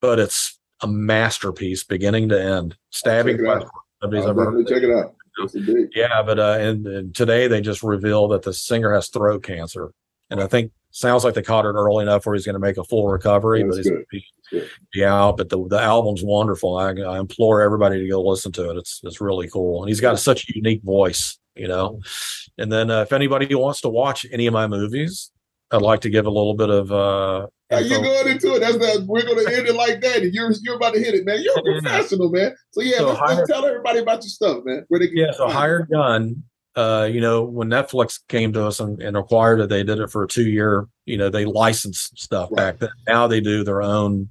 But it's a masterpiece beginning to end. Stabbing Westward. Nobody's I'll ever heard check it out. Yeah, but uh, and, and today they just revealed that the singer has throat cancer, and I think sounds like they caught it early enough where he's going to make a full recovery. That's but he's going to be out. But the the album's wonderful. I, I implore everybody to go listen to it. It's it's really cool, and he's got such a unique voice, you know. And then uh, if anybody wants to watch any of my movies, I'd like to give a little bit of. Uh, You're going into it. That's not, we're going to end it like that. And you're you're about to hit it, man. You're a professional, man. So yeah, so let's, hired, let's tell everybody about your stuff, man. Where they can yeah, so Hired Gun. Uh, you know, when Netflix came to us and, and acquired it, they did it for a two year. You know, they licensed stuff right. back then. Now they do their own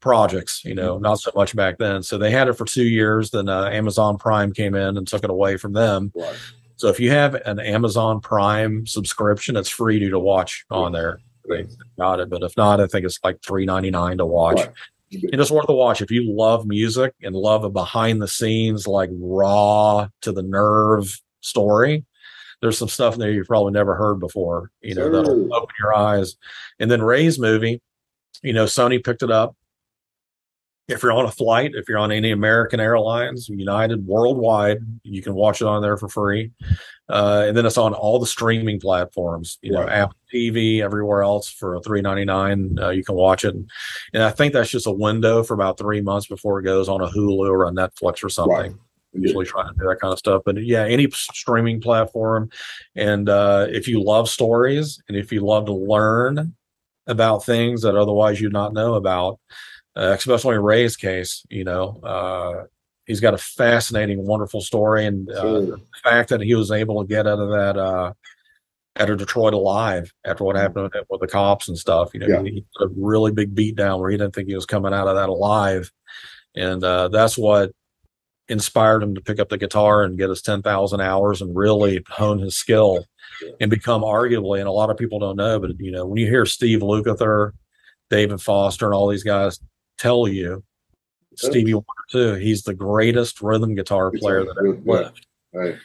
projects. You know, mm-hmm. not so much back then. So they had it for two years. Then uh, Amazon Prime came in and took it away from them. Right. So if you have an Amazon Prime subscription, it's free to, to watch right. on there. They got it, but if not, I think it's like three ninety-nine to watch. Right. And it's worth a watch if you love music and love a behind the scenes, like raw to the nerve story. There's some stuff in there you've probably never heard before, you know, sure. that'll open your eyes. And then Ray's movie, you know, Sony picked it up. If you're on a flight, if you're on any American Airlines, United, worldwide, you can watch it on there for free. Uh, and then it's on all the streaming platforms, you right. know, Apple T V, everywhere else for three ninety-nine. Uh, you can watch it. And, and I think that's just a window for about three months before it goes on a Hulu or a Netflix or something. Right. Usually yeah. trying to do that kind of stuff. But yeah, any streaming platform. And uh, if you love stories and if you love to learn about things that otherwise you'd not know about, Uh, especially in Ray's case, you know, uh, he's got a fascinating, wonderful story. And uh, sure. the fact that he was able to get out of that, uh, out of Detroit alive after what happened with the cops and stuff, you know, yeah. he, he had a really big beatdown where he didn't think he was coming out of that alive. And uh, that's what inspired him to pick up the guitar and get his ten thousand hours and really hone his skill yeah. and become arguably, and a lot of people don't know, but, you know, when you hear Steve Lukather, David Foster, and all these guys, tell you Stevie Wonder too, he's the greatest rhythm guitar player that ever lived. Right.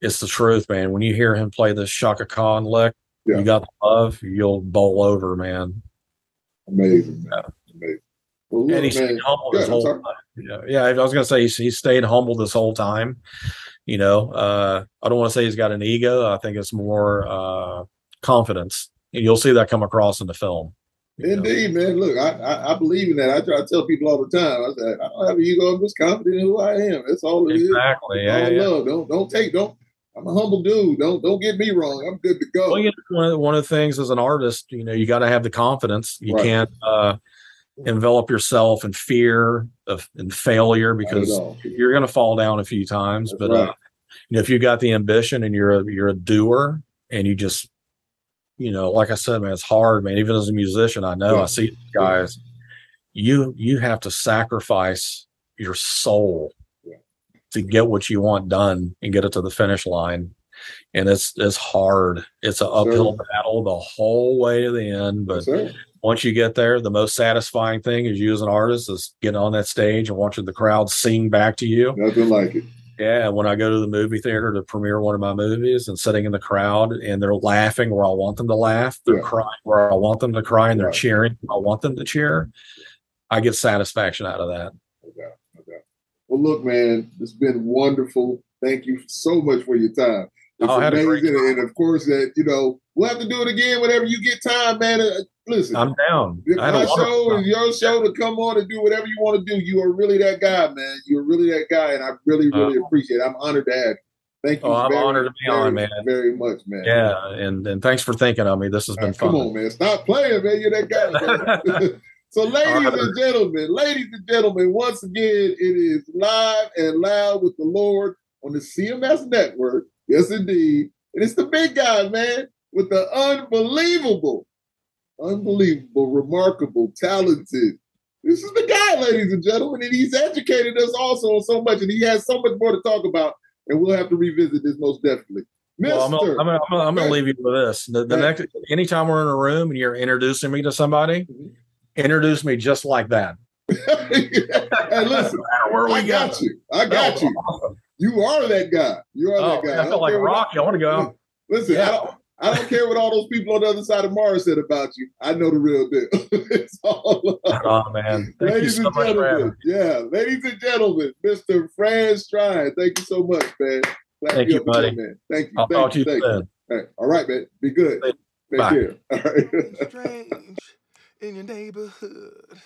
It's the truth, man. When you hear him play this Shaka Khan lick, yeah. you got the love, you'll bowl over, man. Amazing, man. Amazing. Well, look, and he stayed humble yeah, this whole time. You know, yeah, I was gonna say he, he stayed humble this whole time. You know, uh, I don't want to say he's got an ego. I think it's more uh, confidence, and you'll see that come across in the film. Indeed, man. Look, I, I I believe in that. I try to tell people all the time. I said, I don't have an ego. I'm just confident in who I am. That's all it exactly. is. Exactly. Yeah, yeah. Love. Don't don't take don't. I'm a humble dude. Don't don't get me wrong. I'm good to go. Well, you know, one of, one of the things as an artist, you know, you got to have the confidence. You right. can't uh, envelop yourself in fear of and failure because you're going to fall down a few times. That's but right. uh, you know, if you got the ambition and you're a, you're a doer and you just you know, like I said, man, it's hard, man. Even as a musician, I know yeah. I see these guys. You you have to sacrifice your soul yeah. to get what you want done and get it to the finish line. And it's it's hard. It's an uphill sure. battle the whole way to the end. But sure. once you get there, the most satisfying thing is you as an artist is getting on that stage and watching the crowd sing back to you. Nothing like it. Yeah, when I go to the movie theater to premiere one of my movies and sitting in the crowd and they're laughing where I want them to laugh, they're yeah. crying where I want them to cry, and they're right. cheering where I want them to cheer, I get satisfaction out of that. Okay, okay. Well, look, man, it's been wonderful. Thank you so much for your time. It's oh, amazing. And, of course, that you know, we'll have to do it again whenever you get time, man. Uh, listen, I'm down. If I my show is your show to come on and do whatever you want to do. You are really that guy, man. You're really that guy, and I really, really uh, appreciate it. I'm honored to have you. Thank you. Oh, I'm very, honored to be very, on, man. Very much, man. Yeah, and and thanks for thinking of me. This has All been right, fun. Come on, man. Stop playing, man. You're that guy. Man. So, ladies and gentlemen, ladies and gentlemen, once again, it is Live and Loud with the Lord on the C M S Network. Yes, indeed. And it's the big guy, man, with the unbelievable, unbelievable, remarkable, talented. This is the guy, ladies and gentlemen, and he's educated us also on so much, and he has so much more to talk about, and we'll have to revisit this most definitely. Well, I'm gonna, I'm gonna, I'm gonna, I'm gonna leave you with this. The, the next, anytime we're in a room and you're introducing me to somebody, mm-hmm. introduce me just like that. Hey, listen, where we I got, got you. I got you. Awesome. You are that guy. You are oh, that guy. Man, I, I feel like Rocky. I, I want to go. Listen, yeah. I, don't, I don't care what all those people on the other side of Mars said about you. I know the real deal. It's all up. Oh, man. Thank ladies you so and much gentlemen. Yeah, ladies and gentlemen, Mister Fran Strine. Thank you so much, man. Glad thank you, buddy. Here, man. Thank you. I'll thank talk you, to you soon. All right. all right, man. Be good. Later. Take Bye. Care. All right. Strange in your neighborhood.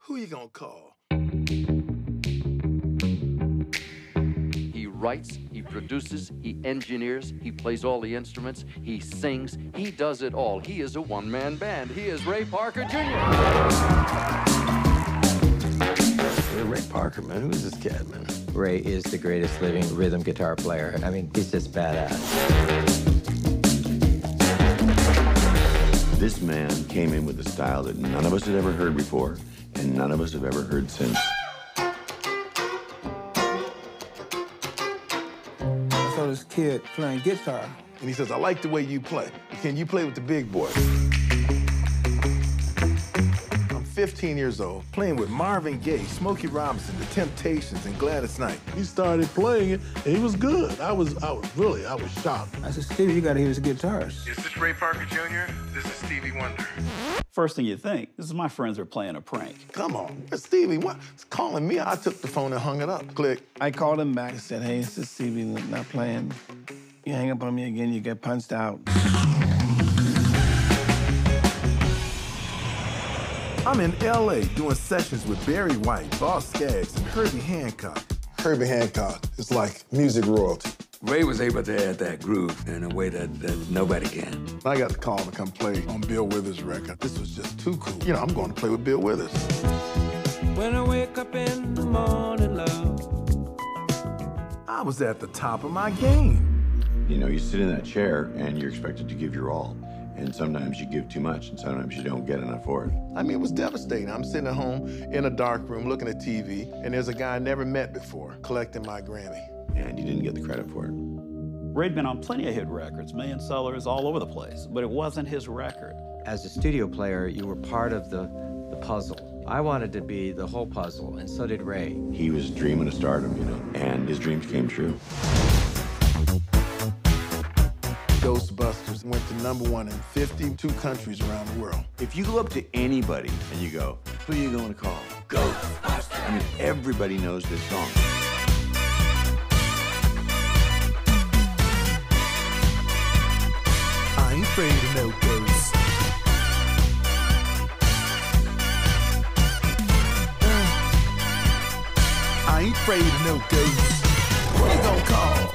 Who you gonna call? He writes, he produces, he engineers, he plays all the instruments, he sings, he does it all. He is a one-man band. He is Ray Parker Junior Hey, Ray Parker, man, who is this cat, man? Ray is the greatest living rhythm guitar player. I mean, he's just badass. This man came in with a style that none of us had ever heard before. And none of us have ever heard since. I saw this kid playing guitar, and he says, I like the way you play. Can you play with the big boy? I'm fifteen years old, playing with Marvin Gaye, Smokey Robinson, The Temptations, and Gladys Knight. He started playing it, and he was good. I was, I was really, I was shocked. I said, Stevie, you gotta hear his guitars. Is this Ray Parker Junior? This is Stevie Wonder. First thing you think, this is my friends are playing a prank. Come on, Stevie, what's calling me? I took the phone and hung it up, click. I called him back and said, hey, it's just Stevie not playing. You hang up on me again, you get punched out. I'm in L A doing sessions with Barry White, Boss Skaggs, and Herbie Hancock. Herbie Hancock is like music royalty. Ray was able to add that groove in a way that, that nobody can. I got the call to come play on Bill Withers' record. This was just too cool. You know, I'm going to play with Bill Withers. When I wake up in the morning, love, I was at the top of my game. You know, you sit in that chair and you're expected to give your all. And sometimes you give too much, and sometimes you don't get enough for it. I mean, it was devastating. I'm sitting at home in a dark room looking at T V, and there's a guy I never met before collecting my Grammy. And you didn't get the credit for it. Ray'd been on plenty of hit records, million sellers all over the place, but it wasn't his record. As a studio player, you were part of the, the puzzle. I wanted to be the whole puzzle, and so did Ray. He was dreaming of stardom, you know, and his dreams came true. Ghostbusters went to number one in fifty-two countries around the world. If you go up to anybody and you go, who are you going to call? Ghostbusters. I mean, everybody knows this song. Afraid of no ghosts. I ain't afraid of no ghosts. Who you gonna call?